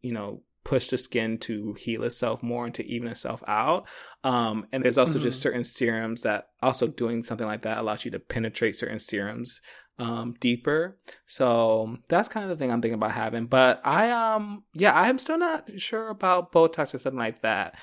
you know, push the skin to heal itself more and to even itself out. Um, and there's also mm-hmm. just certain serums that also doing something like that allows you to penetrate certain serums um, deeper. So that's kind of the thing I'm thinking about having. But I, um, yeah, I'm still not sure about Botox or something like that.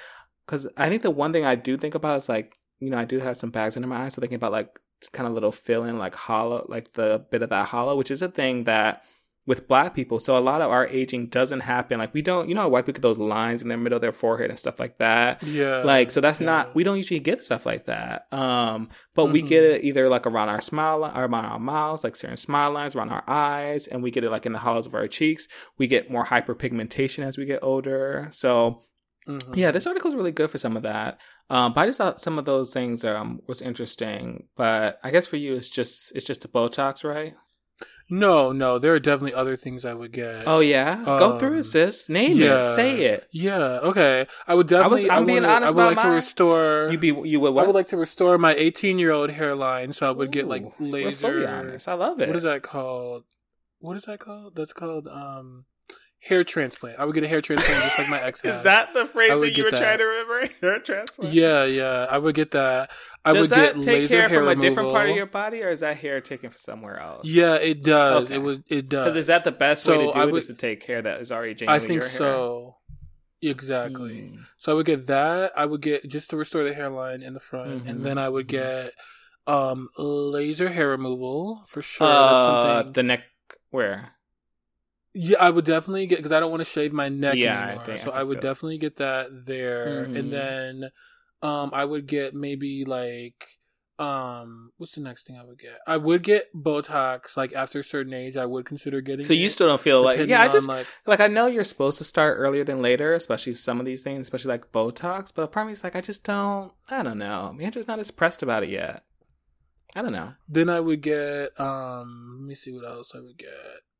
Because I think the one thing I do think about is, like, you know, I do have some bags under my eyes. So thinking about, like, kind of little fill-in, like, hollow, like, the bit of that hollow, which is a thing that with Black people. So a lot of our aging doesn't happen. Like, we don't, you know, how white people get those lines in the middle of their forehead and stuff like that. Yeah. Like, so that's yeah. not, we don't usually get stuff like that. Um, But mm-hmm. we get it either, like, around our smile, or around our mouths, like, certain smile lines, around our eyes. And we get it, like, in the hollows of our cheeks. We get more hyperpigmentation as we get older. So... Mm-hmm. Yeah, this article is really good for some of that. Um, but I just thought some of those things um, was interesting. But I guess for you, it's just it's just the Botox, right? No, no, there are definitely other things I would get. Oh yeah, um, go through it, sis. Name yeah. it, say it. Yeah, okay. I would definitely. I was, I'm I being wanted, honest. I would like mine. To restore. You be you would. What? I would like to restore my eighteen-year-old hairline, so I would Ooh, get like laser. We're fully honest. I love it. What is that called? What is that called? That's called. Um... Hair transplant. I would get a hair transplant just like my ex had. Is that the phrase that you were that. trying to remember? Hair transplant? Yeah, yeah. I would get that. I does would that get take laser hair, hair from removal. A different part of your body, or is that hair taken from somewhere else? Yeah, it does. Okay. It was. It does. Because is that the best so way to do I would, it is to take hair that is already genuinely your hair? I think so. Exactly. Mm. So I would get that. I would get just to restore the hairline in the front, mm-hmm. and then I would get um, laser hair removal for sure. Uh, the neck where? Yeah, I would definitely get, because I don't want to shave my neck yeah, anymore. I think, so I, I would definitely get that there. Mm-hmm. And then um, I would get maybe like Um, what's the next thing I would get? I would get Botox. Like after a certain age, I would consider getting. So it, you still don't feel like? Yeah, I just like, like I know you're supposed to start earlier than later, especially some of these things, especially like Botox. But a part of me is like, I just don't. I don't know. I'm just not as pressed about it yet. I don't know. Then I would get. Um, let me see what else I would get.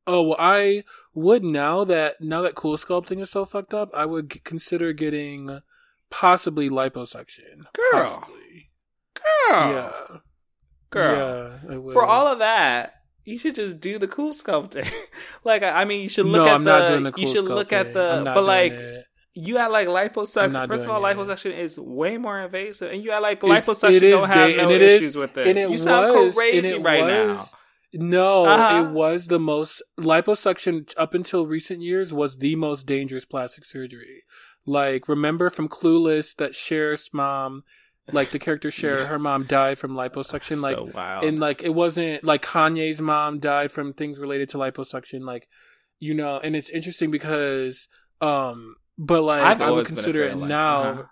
Oh, well, I would now that now that CoolSculpting is so fucked up, I would consider getting possibly liposuction. Girl. Possibly. Girl, yeah. Girl. Yeah, for all of that, you should just do the CoolSculpting. like, I mean, you should look no, at I'm the. No, I'm not doing the CoolSculpting. You should look at the. I'm not but doing like, it. You had like liposuction. First of all, it. liposuction is way more invasive, and you had like liposuction. It is, don't have no it issues is, with it. And it you was, sound crazy right was, now. No, uh-huh. It was the most liposuction up until recent years was the most dangerous plastic surgery. Like, remember from Clueless that Cher's mom. Like the character Cher, yes. Her mom died from liposuction. Like, so wild. And like it wasn't like Kanye's mom died from things related to liposuction. Like, you know, and it's interesting because, um, but like I've I would consider it now. Uh-huh.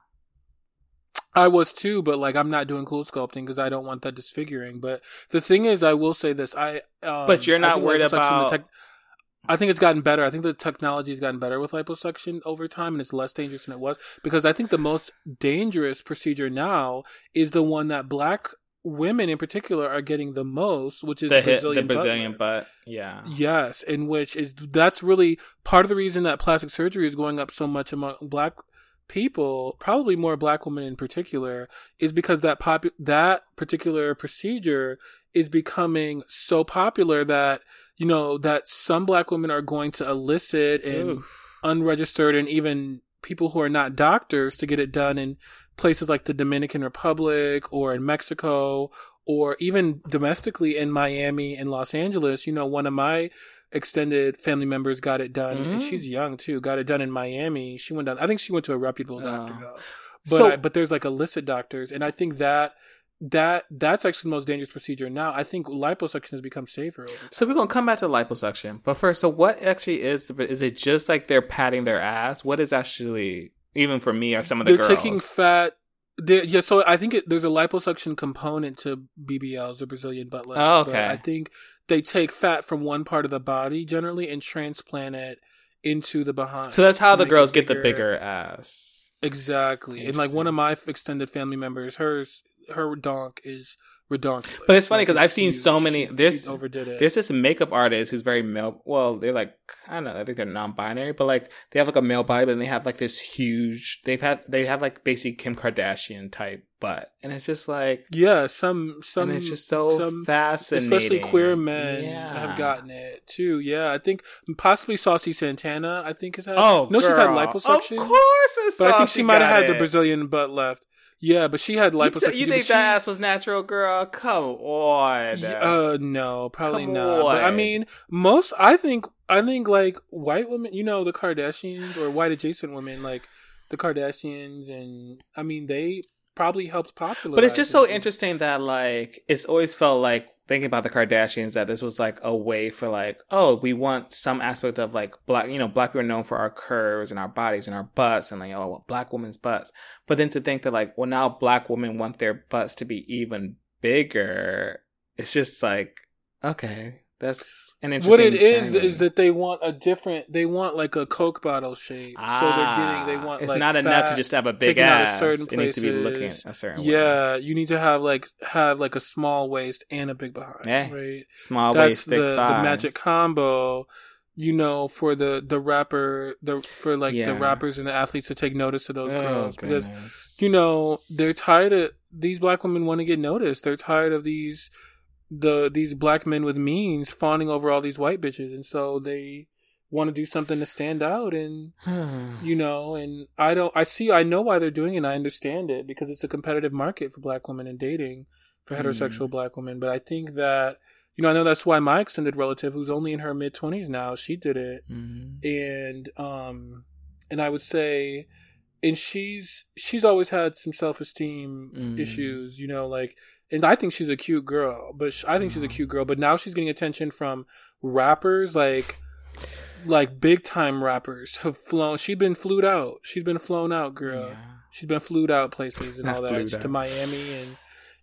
I was too, but like I'm not doing CoolSculpting because I don't want that disfiguring. But the thing is, I will say this: I. Um, but you're not worried about. The tech- I think it's gotten better. I think the technology has gotten better with liposuction over time, and it's less dangerous than it was. Because I think the most dangerous procedure now is the one that black women in particular are getting the most, which is the, Brazilian hit, the Brazilian butt. butt. Yeah. Yes, and which is that's really part of the reason that plastic surgery is going up so much among black people, probably more black women in particular, is because that popu- that particular procedure is becoming so popular that, you know, that some black women are going to illicit and Oof. unregistered and even people who are not doctors to get it done in places like the Dominican Republic or in Mexico or even domestically in Miami and Los Angeles. You know, one of my extended family members got it done. Mm-hmm. And she's young too. Got it done in Miami. She went down. I think she went to a reputable doctor oh. though. But so- I, but there's like illicit doctors, and I think that that that's actually the most dangerous procedure now. I think liposuction has become safer. So we're gonna come back to liposuction, but first, so what actually is? Is it just like they're patting their ass? What is actually even for me or some of the they're girls? They're taking fat. They're, yeah, so I think it, there's a liposuction component to B B Ls or Brazilian butt lift. Oh, okay. But I think they take fat from one part of the body generally and transplant it into the behind. So that's how the girls get the bigger ass. Exactly, and like one of my extended family members, hers. Her donk is redonkulous. But it's funny because like, I've seen huge. so many. There's, overdid it. There's this makeup artist who's very male. Well, they're like, I don't know. I think they're non-binary, but like they have like a male body, but then they have like this huge. They've had they have like basically Kim Kardashian type butt, and it's just like yeah, some some. And it's just so some, fascinating. Especially queer men yeah. have gotten it too. Yeah, I think possibly Saucy Santana. I think has had. Oh, no, girl. She's had liposuction. Of course, Miss but Saucy I think she might have had it. The Brazilian butt left. Yeah, but she had liposuction. You, you think that ass was natural, girl? Come on. Uh, no, probably Come not. But, I mean, most, I think, I think like white women, you know, the Kardashians or white adjacent women, like the Kardashians, and I mean, they probably helped popularize. But it's just so interesting that like, it's always felt like thinking about the Kardashians that this was like a way for like, oh, we want some aspect of like black, you know, black people are known for our curves and our bodies and our butts and like, oh, well, black women's butts. But then to think that like, well, now black women want their butts to be even bigger. It's just like, okay, that's an interesting What it is, is that they want a different, they want like a Coke bottle shape. Ah, so they're getting, they want it's like It's not fat, enough to just have a big ass. It places. Needs to be looking a certain yeah, way. Yeah, you need to have like, have like a small waist and a big behind. Yeah. Right? Small That's waist, thick the, thighs. The magic combo, you know, for the, the rapper, the, for like yeah. the rappers and the athletes to take notice of those oh, girls. Goodness. Because, you know, they're tired of, these black women want to get noticed. They're tired of these, the these black men with means fawning over all these white bitches, and so they want to do something to stand out, and you know, and I don't I see I know why they're doing it, and I understand it because it's a competitive market for black women and dating for heterosexual mm. black women. But I think that, you know, I know that's why my extended relative, who's only in her mid twenties now, she did it. Mm-hmm. And um and I would say and she's she's always had some self-esteem mm. issues, you know, like And I think she's a cute girl, but she, I think she's a cute girl. But now she's getting attention from rappers, like, like big time rappers have flown. She's been flued out. She's been flown out, girl. Yeah. She's been flued out places and all that, just to Miami and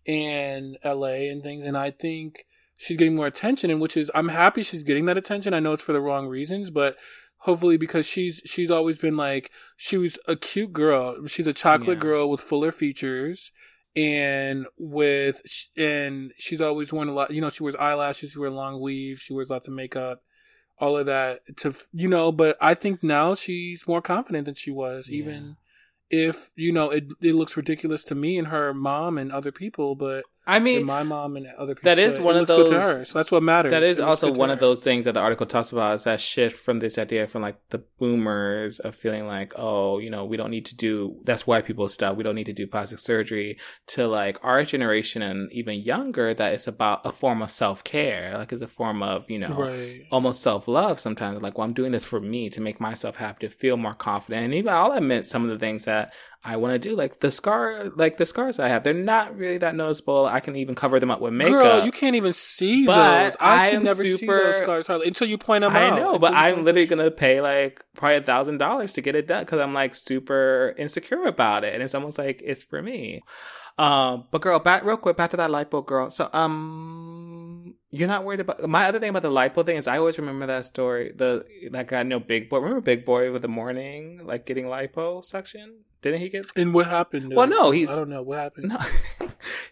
and L A and things. And I think she's getting more attention, and which is, I'm happy she's getting that attention. I know it's for the wrong reasons, but hopefully, because she's she's always been like, she was a cute girl. She's a chocolate yeah. girl with fuller features, and with and she's always worn a lot. You know, she wears eyelashes, she wears long weaves, she wears lots of makeup, all of that. To you know, but I think now she's more confident than she was, yeah. even if you know it. It looks ridiculous to me and her mom and other people, but. I mean, my mom and other people. That is one of those. Her, so that's what matters. That is also one of those things that the article talks about, is that shift from this idea from like the boomers of feeling like, oh, you know, we don't need to do, that's white people's stuff, we don't need to do plastic surgery, to like our generation and even younger, that it's about a form of self care, like it's a form of, you know, right. almost self love sometimes. Like, well, I'm doing this for me to make myself happy, to feel more confident, and even I'll admit some of the things that I want to do, like the scar, like the scars I have, they're not really that noticeable. I can even cover them up with makeup. Girl, you can't even see but those. I, I can never super, see those scars hardly, until you point them I out. I know, but I'm literally going to pay like probably a thousand dollars to get it done because I'm like super insecure about it, and it's almost like it's for me. Um, but girl, back real quick, back to that lipo girl. So, um, you're not worried about, my other thing about the lipo thing is I always remember that story. The, like, I know Big Boy, remember Big Boy with the morning, like getting liposuction? Didn't he get? And what happened? Well, no, he's, I don't know what happened. No,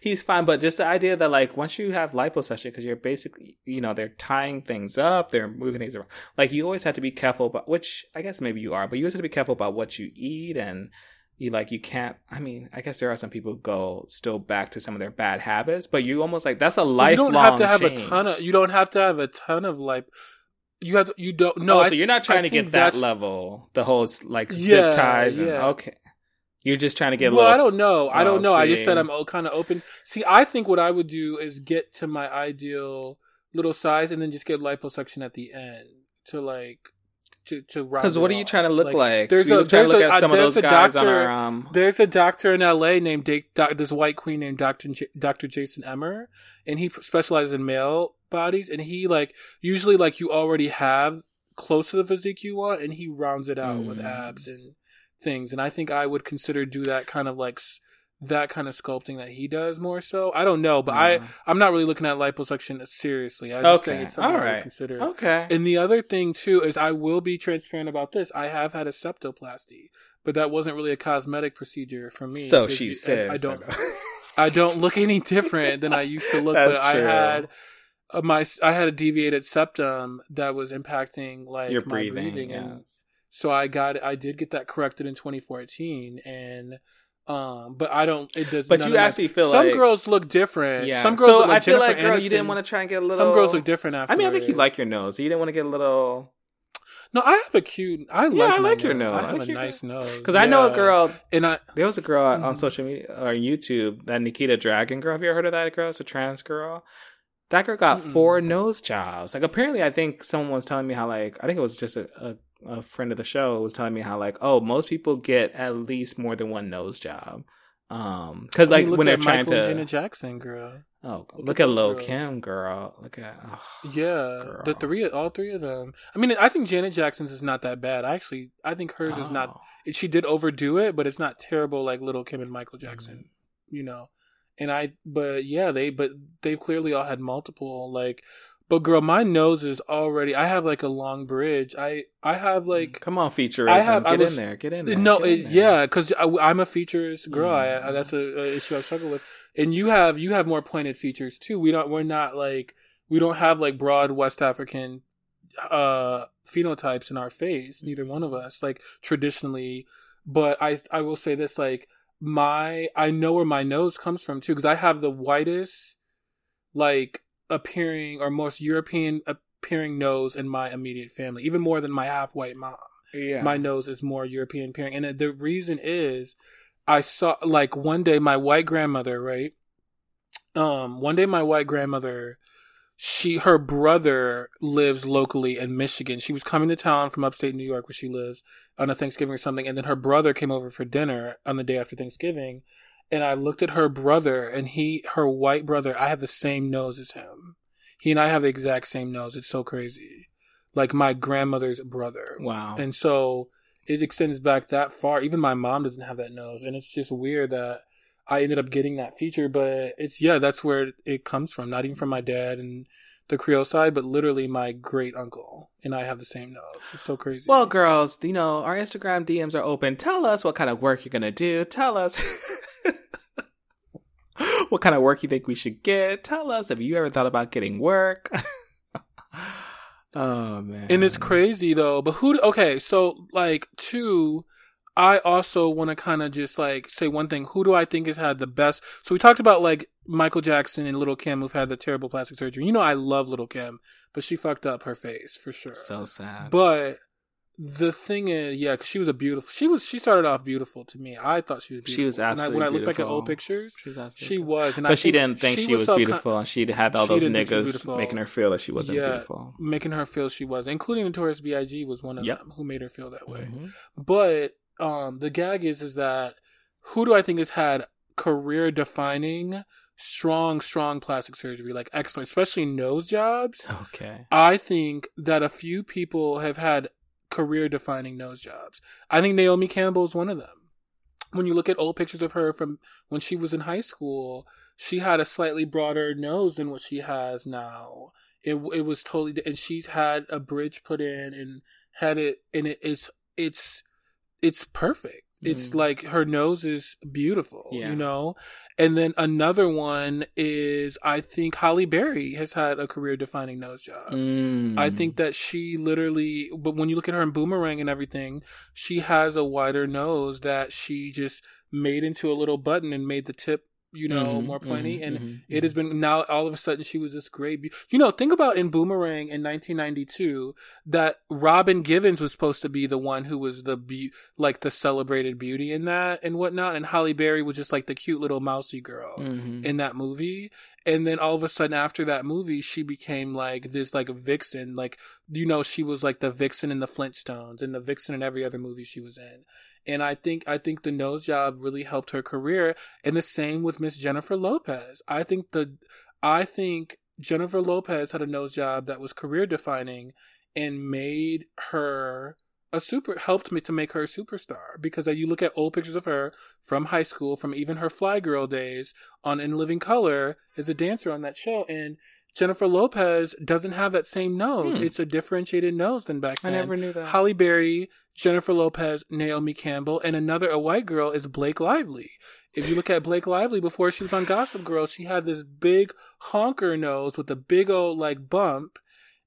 he's fine. But just the idea that like, once you have liposuction, because you're basically, you know, they're tying things up, they're moving things around. Like, you always have to be careful about, which I guess maybe you are, but you always have to be careful about what you eat, and, you like, you can't, I mean, I guess there are some people who go still back to some of their bad habits, but you almost like, that's a lifelong change. You don't have to have change. a ton of, you don't have to have a ton of like, you have to, you don't, no. Oh, so you're not trying I to get that level, the whole like yeah, zip ties and, yeah. okay. You're just trying to get well, a little. Well, I don't know. I don't know. Seeing. I just said I'm kind of open. See, I think what I would do is get to my ideal little size and then just get liposuction at the end to like, to to because what are you trying to look like? like? There's a there's a, uh, there's, a doctor, on our, um... there's a doctor in L A named da- doc, this white queen named Dr. J- Dr. Jason Emmer, and he specializes in male bodies, and he like usually like you already have close to the physique you want, and he rounds it out mm. with abs and things. And I think I would consider do that kind of like that kind of sculpting that he does more so. I don't know, but yeah. I I'm not really looking at liposuction seriously. I just okay. think it's something all right. I consider. Okay. And the other thing too is I will be transparent about this. I have had a septoplasty, but that wasn't really a cosmetic procedure for me. So she you, says I, I don't so. I don't look any different than I used to look. That's but true. I had a, my I had a deviated septum that was impacting like Your breathing, my breathing yes. and so I got I did get that corrected in twenty fourteen and Um, but I don't. It does. But you actually feel some like some girls look different. Yeah. Some girls. So look like I feel Jennifer like, girl, Aniston. You didn't want to try and get a little. Some girls look different. After. I mean, I think you like your nose. So you didn't want to get a little. No, I have a cute. I yeah, like. I like nose. your nose. I have I like a nice nose. Because yeah. I know a girl, and I there was a girl mm-hmm. on social media or YouTube, that Nikita Dragon girl. Have you ever heard of that girl? It's a trans girl. That girl got mm-hmm. four nose jobs. Like apparently, I think someone was telling me how like I think it was just a. a a friend of the show was telling me how like, oh, most people get at least more than one nose job. Um, cause like I mean, when they're trying Michael to Jenna Jackson, girl. Oh, look, look at Lil' Kim, girl. Look at, oh, yeah, girl. the three, all three of them. I mean, I think Janet Jackson's is not that bad. I actually, I think hers oh. is not, she did overdo it, but it's not terrible. Like Lil' Kim and Michael Jackson, mm-hmm. you know? And I, but yeah, they, but they've clearly all had multiple, like, but girl, my nose is already. I have like a long bridge. I I have like. Come on, featurism. I have, get I was, in there. Get in there. No, in it, there. yeah, because I'm a featurist girl. Mm. I, I, that's a, a issue I struggle with. And you have you have more pointed features too. We don't. We're not like we don't have like broad West African uh, phenotypes in our face. Neither one of us like traditionally. But I I will say this like my I know where my nose comes from too, because I have the whitest like. appearing or most European appearing nose in my immediate family, even more than my half white mom. Yeah, my nose is more European appearing, and the reason is I saw like one day my white grandmother, right? Um, one day my white grandmother, she her brother lives locally in Michigan. She was coming to town from upstate New York where she lives on a Thanksgiving or something, and then her brother came over for dinner on the day after Thanksgiving. And I looked at her brother, and he, her white brother, I have the same nose as him. He and I have the exact same nose. It's so crazy. Like my grandmother's brother. Wow. And so it extends back that far. Even my mom doesn't have that nose. And it's just weird that I ended up getting that feature. But it's, yeah, that's where it comes from. Not even from my dad and the Creole side, but literally my great uncle and I have the same nose. It's so crazy. Well, girls, you know, our Instagram D Ms are open. Tell us what kind of work you're going to do. Tell us what kind of work you think we should get. Tell us, have you ever thought about getting work? Oh, man. And it's crazy, though. But who... Okay, so, like, two, I also want to kind of just, like, say one thing. Who do I think has had the best... So we talked about, like, Michael Jackson and Lil' Kim who've had the terrible plastic surgery. You know I love Lil' Kim, but she fucked up her face, for sure. So sad. But the thing is, yeah, because she was a beautiful... She was. She started off beautiful to me. I thought she was beautiful. She was absolutely and I, when beautiful. When I look back at old pictures, she was. She was and but I she didn't think she, she was so beautiful. Con- she had all those niggas making her feel that she wasn't yeah, beautiful. making her feel she was. Including Notorious B I G was one of yep. them who made her feel that way. Mm-hmm. But um, the gag is, is that who do I think has had career-defining... strong strong plastic surgery, like excellent, especially nose jobs. Okay, I think that a few people have had career defining nose jobs. I think Naomi Campbell is one of them. When you look at old pictures of her from when she was in high school, she had a slightly broader nose than what she has now. It it was totally, and she's had a bridge put in and had it, and it, it's it's it's perfect. It's like her nose is beautiful, yeah. you know? And then another one is, I think Halle Berry has had a career-defining nose job. Mm. I think that she literally, but when you look at her in Boomerang and everything, she has a wider nose that she just made into a little button and made the tip, you know, mm-hmm, more pointy. Mm-hmm, and mm-hmm, it has been, now all of a sudden she was this great, be- you know, think about in Boomerang in nineteen ninety-two that Robin Givens was supposed to be the one who was the, be- like the celebrated beauty in that and whatnot. And Halle Berry was just like the cute little mousy girl mm-hmm. in that movie. And then all of a sudden after that movie, she became like this, like vixen, like, you know, she was like the vixen in the Flintstones and the vixen in every other movie she was in. And I think, I think the nose job really helped her career. And the same with Miss Jennifer Lopez. I think the, I think Jennifer Lopez had a nose job that was career defining and made her a super, helped me to make her a superstar, because you look at old pictures of her from high school, from even her Fly Girl days on In Living Color as a dancer on that show. And Jennifer Lopez doesn't have that same nose. Hmm. It's a differentiated nose than back then. I never knew that. Halle Berry, Jennifer Lopez, Naomi Campbell, and another a white girl is Blake Lively. If you look at Blake Lively, before she was on Gossip Girl, she had this big honker nose with a big old like bump,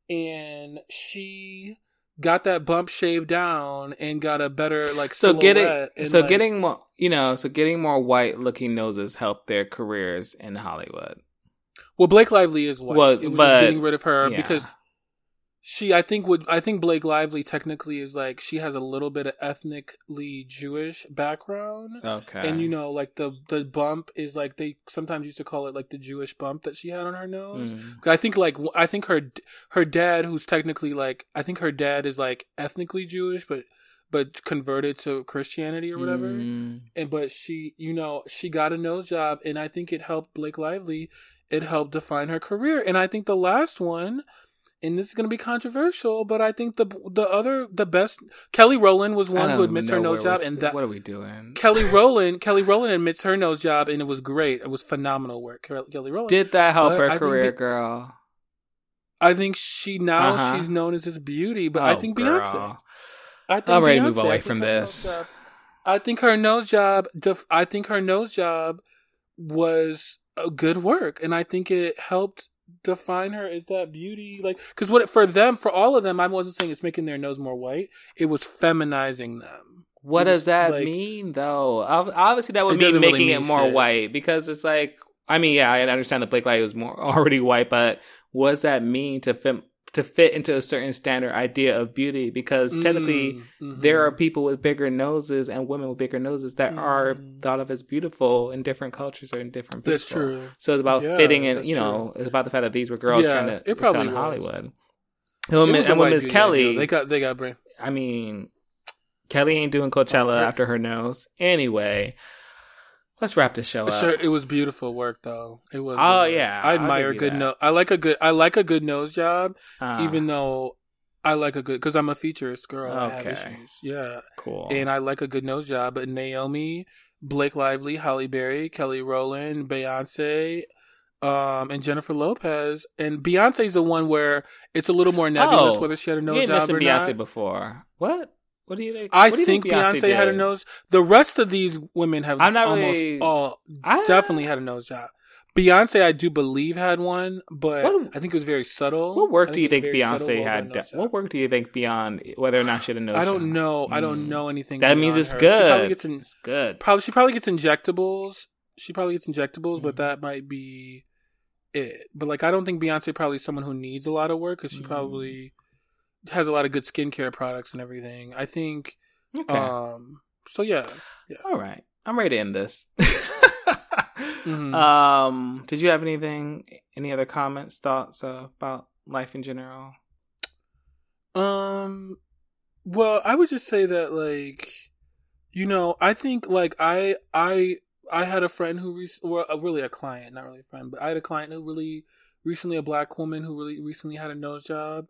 and she got that bump shaved down and got a better like so silhouette. Getting, so like, getting more, you know, so getting more white looking noses helped their careers in Hollywood. Well, Blake Lively is white. Well, it was but, just getting rid of her yeah. because she, I think, would I think Blake Lively technically is like she has a little bit of ethnically Jewish background. Okay, and you know, like the the bump is like they sometimes used to call it like the Jewish bump that she had on her nose. Mm. I think like I think her her dad, who's technically like I think her dad is like ethnically Jewish, but. but converted to Christianity or whatever. Mm. And, but she, you know, she got a nose job, and I think it helped Blake Lively. It helped define her career. And I think the last one, and this is going to be controversial, but I think the, the other, the best, Kelly Rowland was one who admits her nose job. And that, what are we doing? Kelly Rowland, Kelly Rowland admits her nose job, and it was great. It was phenomenal work. Kelly Rowland. Did that help but her I career, that, girl? I think she, now uh-huh. she's known as this beauty, but oh, I think girl. Beyonce. I think I'm ready Beyonce, to move away from this. Job, I think her nose job. Def, I think her nose job was a good work, and I think it helped define her as that beauty. Like, because what for them, for all of them, I wasn't saying it's making their nose more white. It was feminizing them. What was, does that like, mean, though? Obviously, that would mean making really mean it more shit. White, because it's like, I mean, yeah, I understand that Blake Lively was more already white, but what does that mean to fem? to fit into a certain standard idea of beauty, because technically mm, mm-hmm. there are people with bigger noses and women with bigger noses that mm. are thought of as beautiful in different cultures or in different people. That's true. So it's about yeah, fitting in, you know, true. It's about the fact that these were girls yeah, trying to it probably sound was. Hollywood. Women, it was and when Miss Kelly... They got, they got brain. I mean, Kelly ain't doing Coachella after her nose. Anyway... Let's wrap this show up. Sure, it was beautiful work, though. It was. Oh good. Yeah, I admire good nose. I like a good. I like a good nose job, uh, even though I like a good because I'm a featurist girl. Okay. I have issues. Yeah, cool. And I like a good nose job, but Naomi Blake Lively, Halle Berry, Kelly Rowland, Beyonce, um, and Jennifer Lopez. And Beyonce's the one where it's a little more nebulous oh, whether she had a nose job or Beyonce not. Beyonce before. What? What do you think? I do you think, think Beyonce, Beyonce had a nose. The rest of these women have I'm not almost really, all I, definitely had a nose job. Beyonce, I do believe, had one, but what, I think it was very subtle. What work do you think Beyonce had? No what work do you think beyond whether or not she had a nose? I don't job? know. Mm. I don't know anything. That means it's her. good. She probably gets in, it's good. Probably she probably gets injectables. She probably gets injectables, mm. but that might be it. But like, I don't think Beyonce probably is someone who needs a lot of work because she mm. probably has a lot of good skincare products and everything. I think. Okay. Um, so yeah. yeah. All right. I'm ready to end this. Mm-hmm. Um, did you have anything, any other comments, thoughts uh, about life in general? Um, well, I would just say that, like, you know, I think, like, I, I, I had a friend who, re- well, really a client, not really a friend, but I had a client who really recently, a black woman who really recently had a nose job.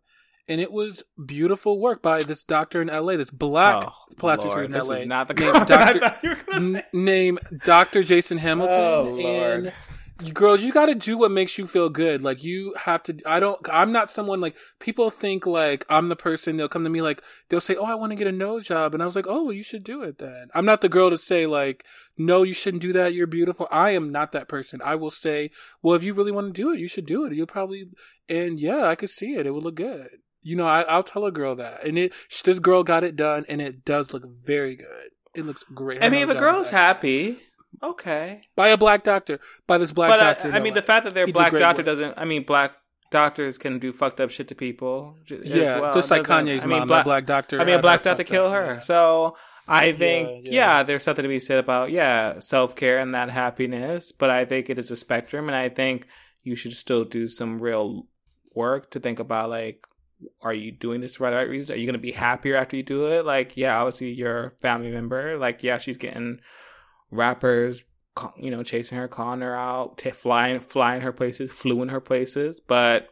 And it was beautiful work by this doctor in L A, this black oh, plastic surgeon in L A. This is not the named doctor, n- name Doctor Jason Hamilton. Oh, Lord. And girls, you got to do what makes you feel good. Like, you have to, I don't, I'm not someone like, people think like I'm the person, they'll come to me like, they'll say, oh, I want to get a nose job. And I was like, oh, well, you should do it then. I'm not the girl to say like, no, you shouldn't do that. You're beautiful. I am not that person. I will say, well, if you really want to do it, you should do it. You'll probably, and yeah, I could see it. It would look good. You know, I, I'll tell a girl that, and it this girl got it done, and it does look very good. It looks great. Her I mean, if a girl's happy, okay. By a black doctor, by this black but doctor. I, I mean, the fact that they're black doctor work. doesn't. I mean, black doctors can do fucked up shit to people. As yeah, well. just like Kanye's I mean, mom, black, black doctor. I mean, a black doctor killed her. Yeah. So I think, yeah, yeah. yeah, there's something to be said about yeah self care and that happiness. But I think it is a spectrum, and I think you should still do some real work to think about like. Are you doing this for the right reasons? Are you going to be happier after you do it? Like, yeah, obviously your family member, like, yeah, she's getting rappers, you know, chasing her, calling her out, t- flying, flying her places, flew in her places. But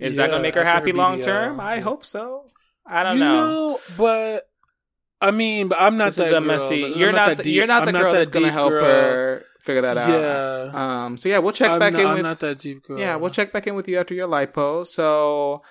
is yeah, that going to make her happy long term? I hope so. I don't you know. know. But I mean, but I'm not this that is a girl. Messy, you're not, not the, deep, you're not the not girl that that's going to help girl. her. Figure that out. Yeah. Um. So yeah, we'll check I'm back not, in. I'm with, not that deep girl. Yeah, we'll check back in with you after your lipo. So.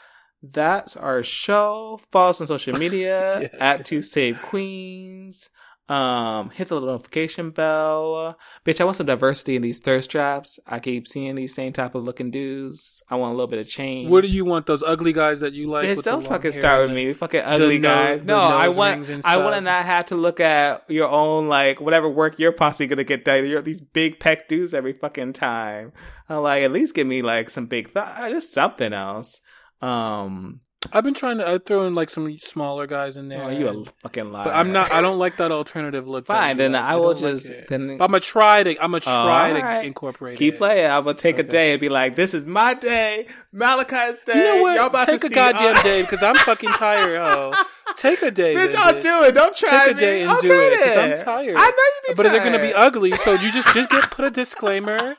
That's our show. Follow us on social media yeah. at Two Save Queens. Um, hit the little notification bell. Bitch, I want some diversity in these thirst traps. I keep seeing these same type of looking dudes. I want a little bit of change. What do you want? Those ugly guys that you like? Bitch, with don't the fucking start with me. Fucking ugly nose, guys. No, I want. I want to not have to look at your own like whatever work your posse gonna get done. You're these big peck dudes every fucking time. I'm like, at least give me like some big thought, just something else. Um, I've been trying to I throw in like some smaller guys in there. Oh, you a fucking liar! But I'm not. I don't like that alternative look. Fine, then I, I will just. Like then, but I'm gonna try to. I'm gonna try oh, right. to incorporate. Keep it. Keep playing. I'm gonna take okay. a day and be like, "This is my day, Malachi's day." You know what? Y'all about take to a see goddamn all- day because I'm fucking tired, ho. Take a day, bitch. I'll do it. Don't try Take a me. day and I'll do it. Cause I'm tired. I know you be but tired, but they're gonna be ugly. So you just just get put a disclaimer.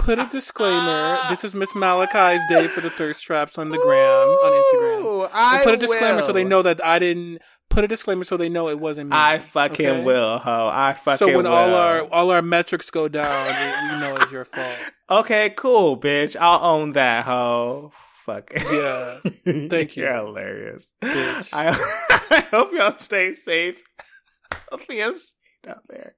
Put a disclaimer. This is Miss Malachi's day for the thirst traps on the gram Ooh, on Instagram. I put a disclaimer will. so they know that I didn't. Put a disclaimer so they know it wasn't me. I fucking okay? will, ho. I fucking will. So when will. all our all our metrics go down, it, we know it's your fault. Okay, cool, bitch. I'll own that, ho. Fuck. Yeah. Thank you. You're hilarious. Bitch. I, I hope y'all stay safe. Hope y'all stay out there.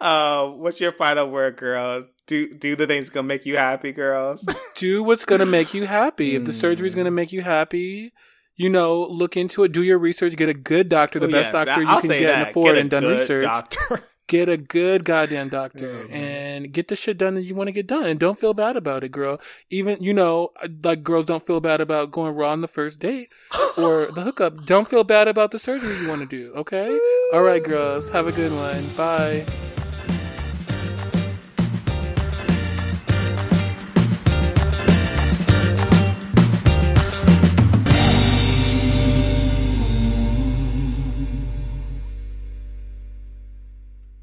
Uh, what's your final word, girl? Do do the things gonna make you happy, girls. Do what's gonna make you happy. If the surgery's gonna make you happy, you know, look into it. Do your research. Get a good doctor, the oh, best yeah, doctor I'll you can get that. and afford, get and done research. Doctor. Get a good goddamn doctor yeah, and get the shit done that you want to get done. And don't feel bad about it, girl. Even, you know, like girls don't feel bad about going raw on the first date or the hookup. Don't feel bad about the surgery you want to do, okay? All right, girls. Have a good one. Bye.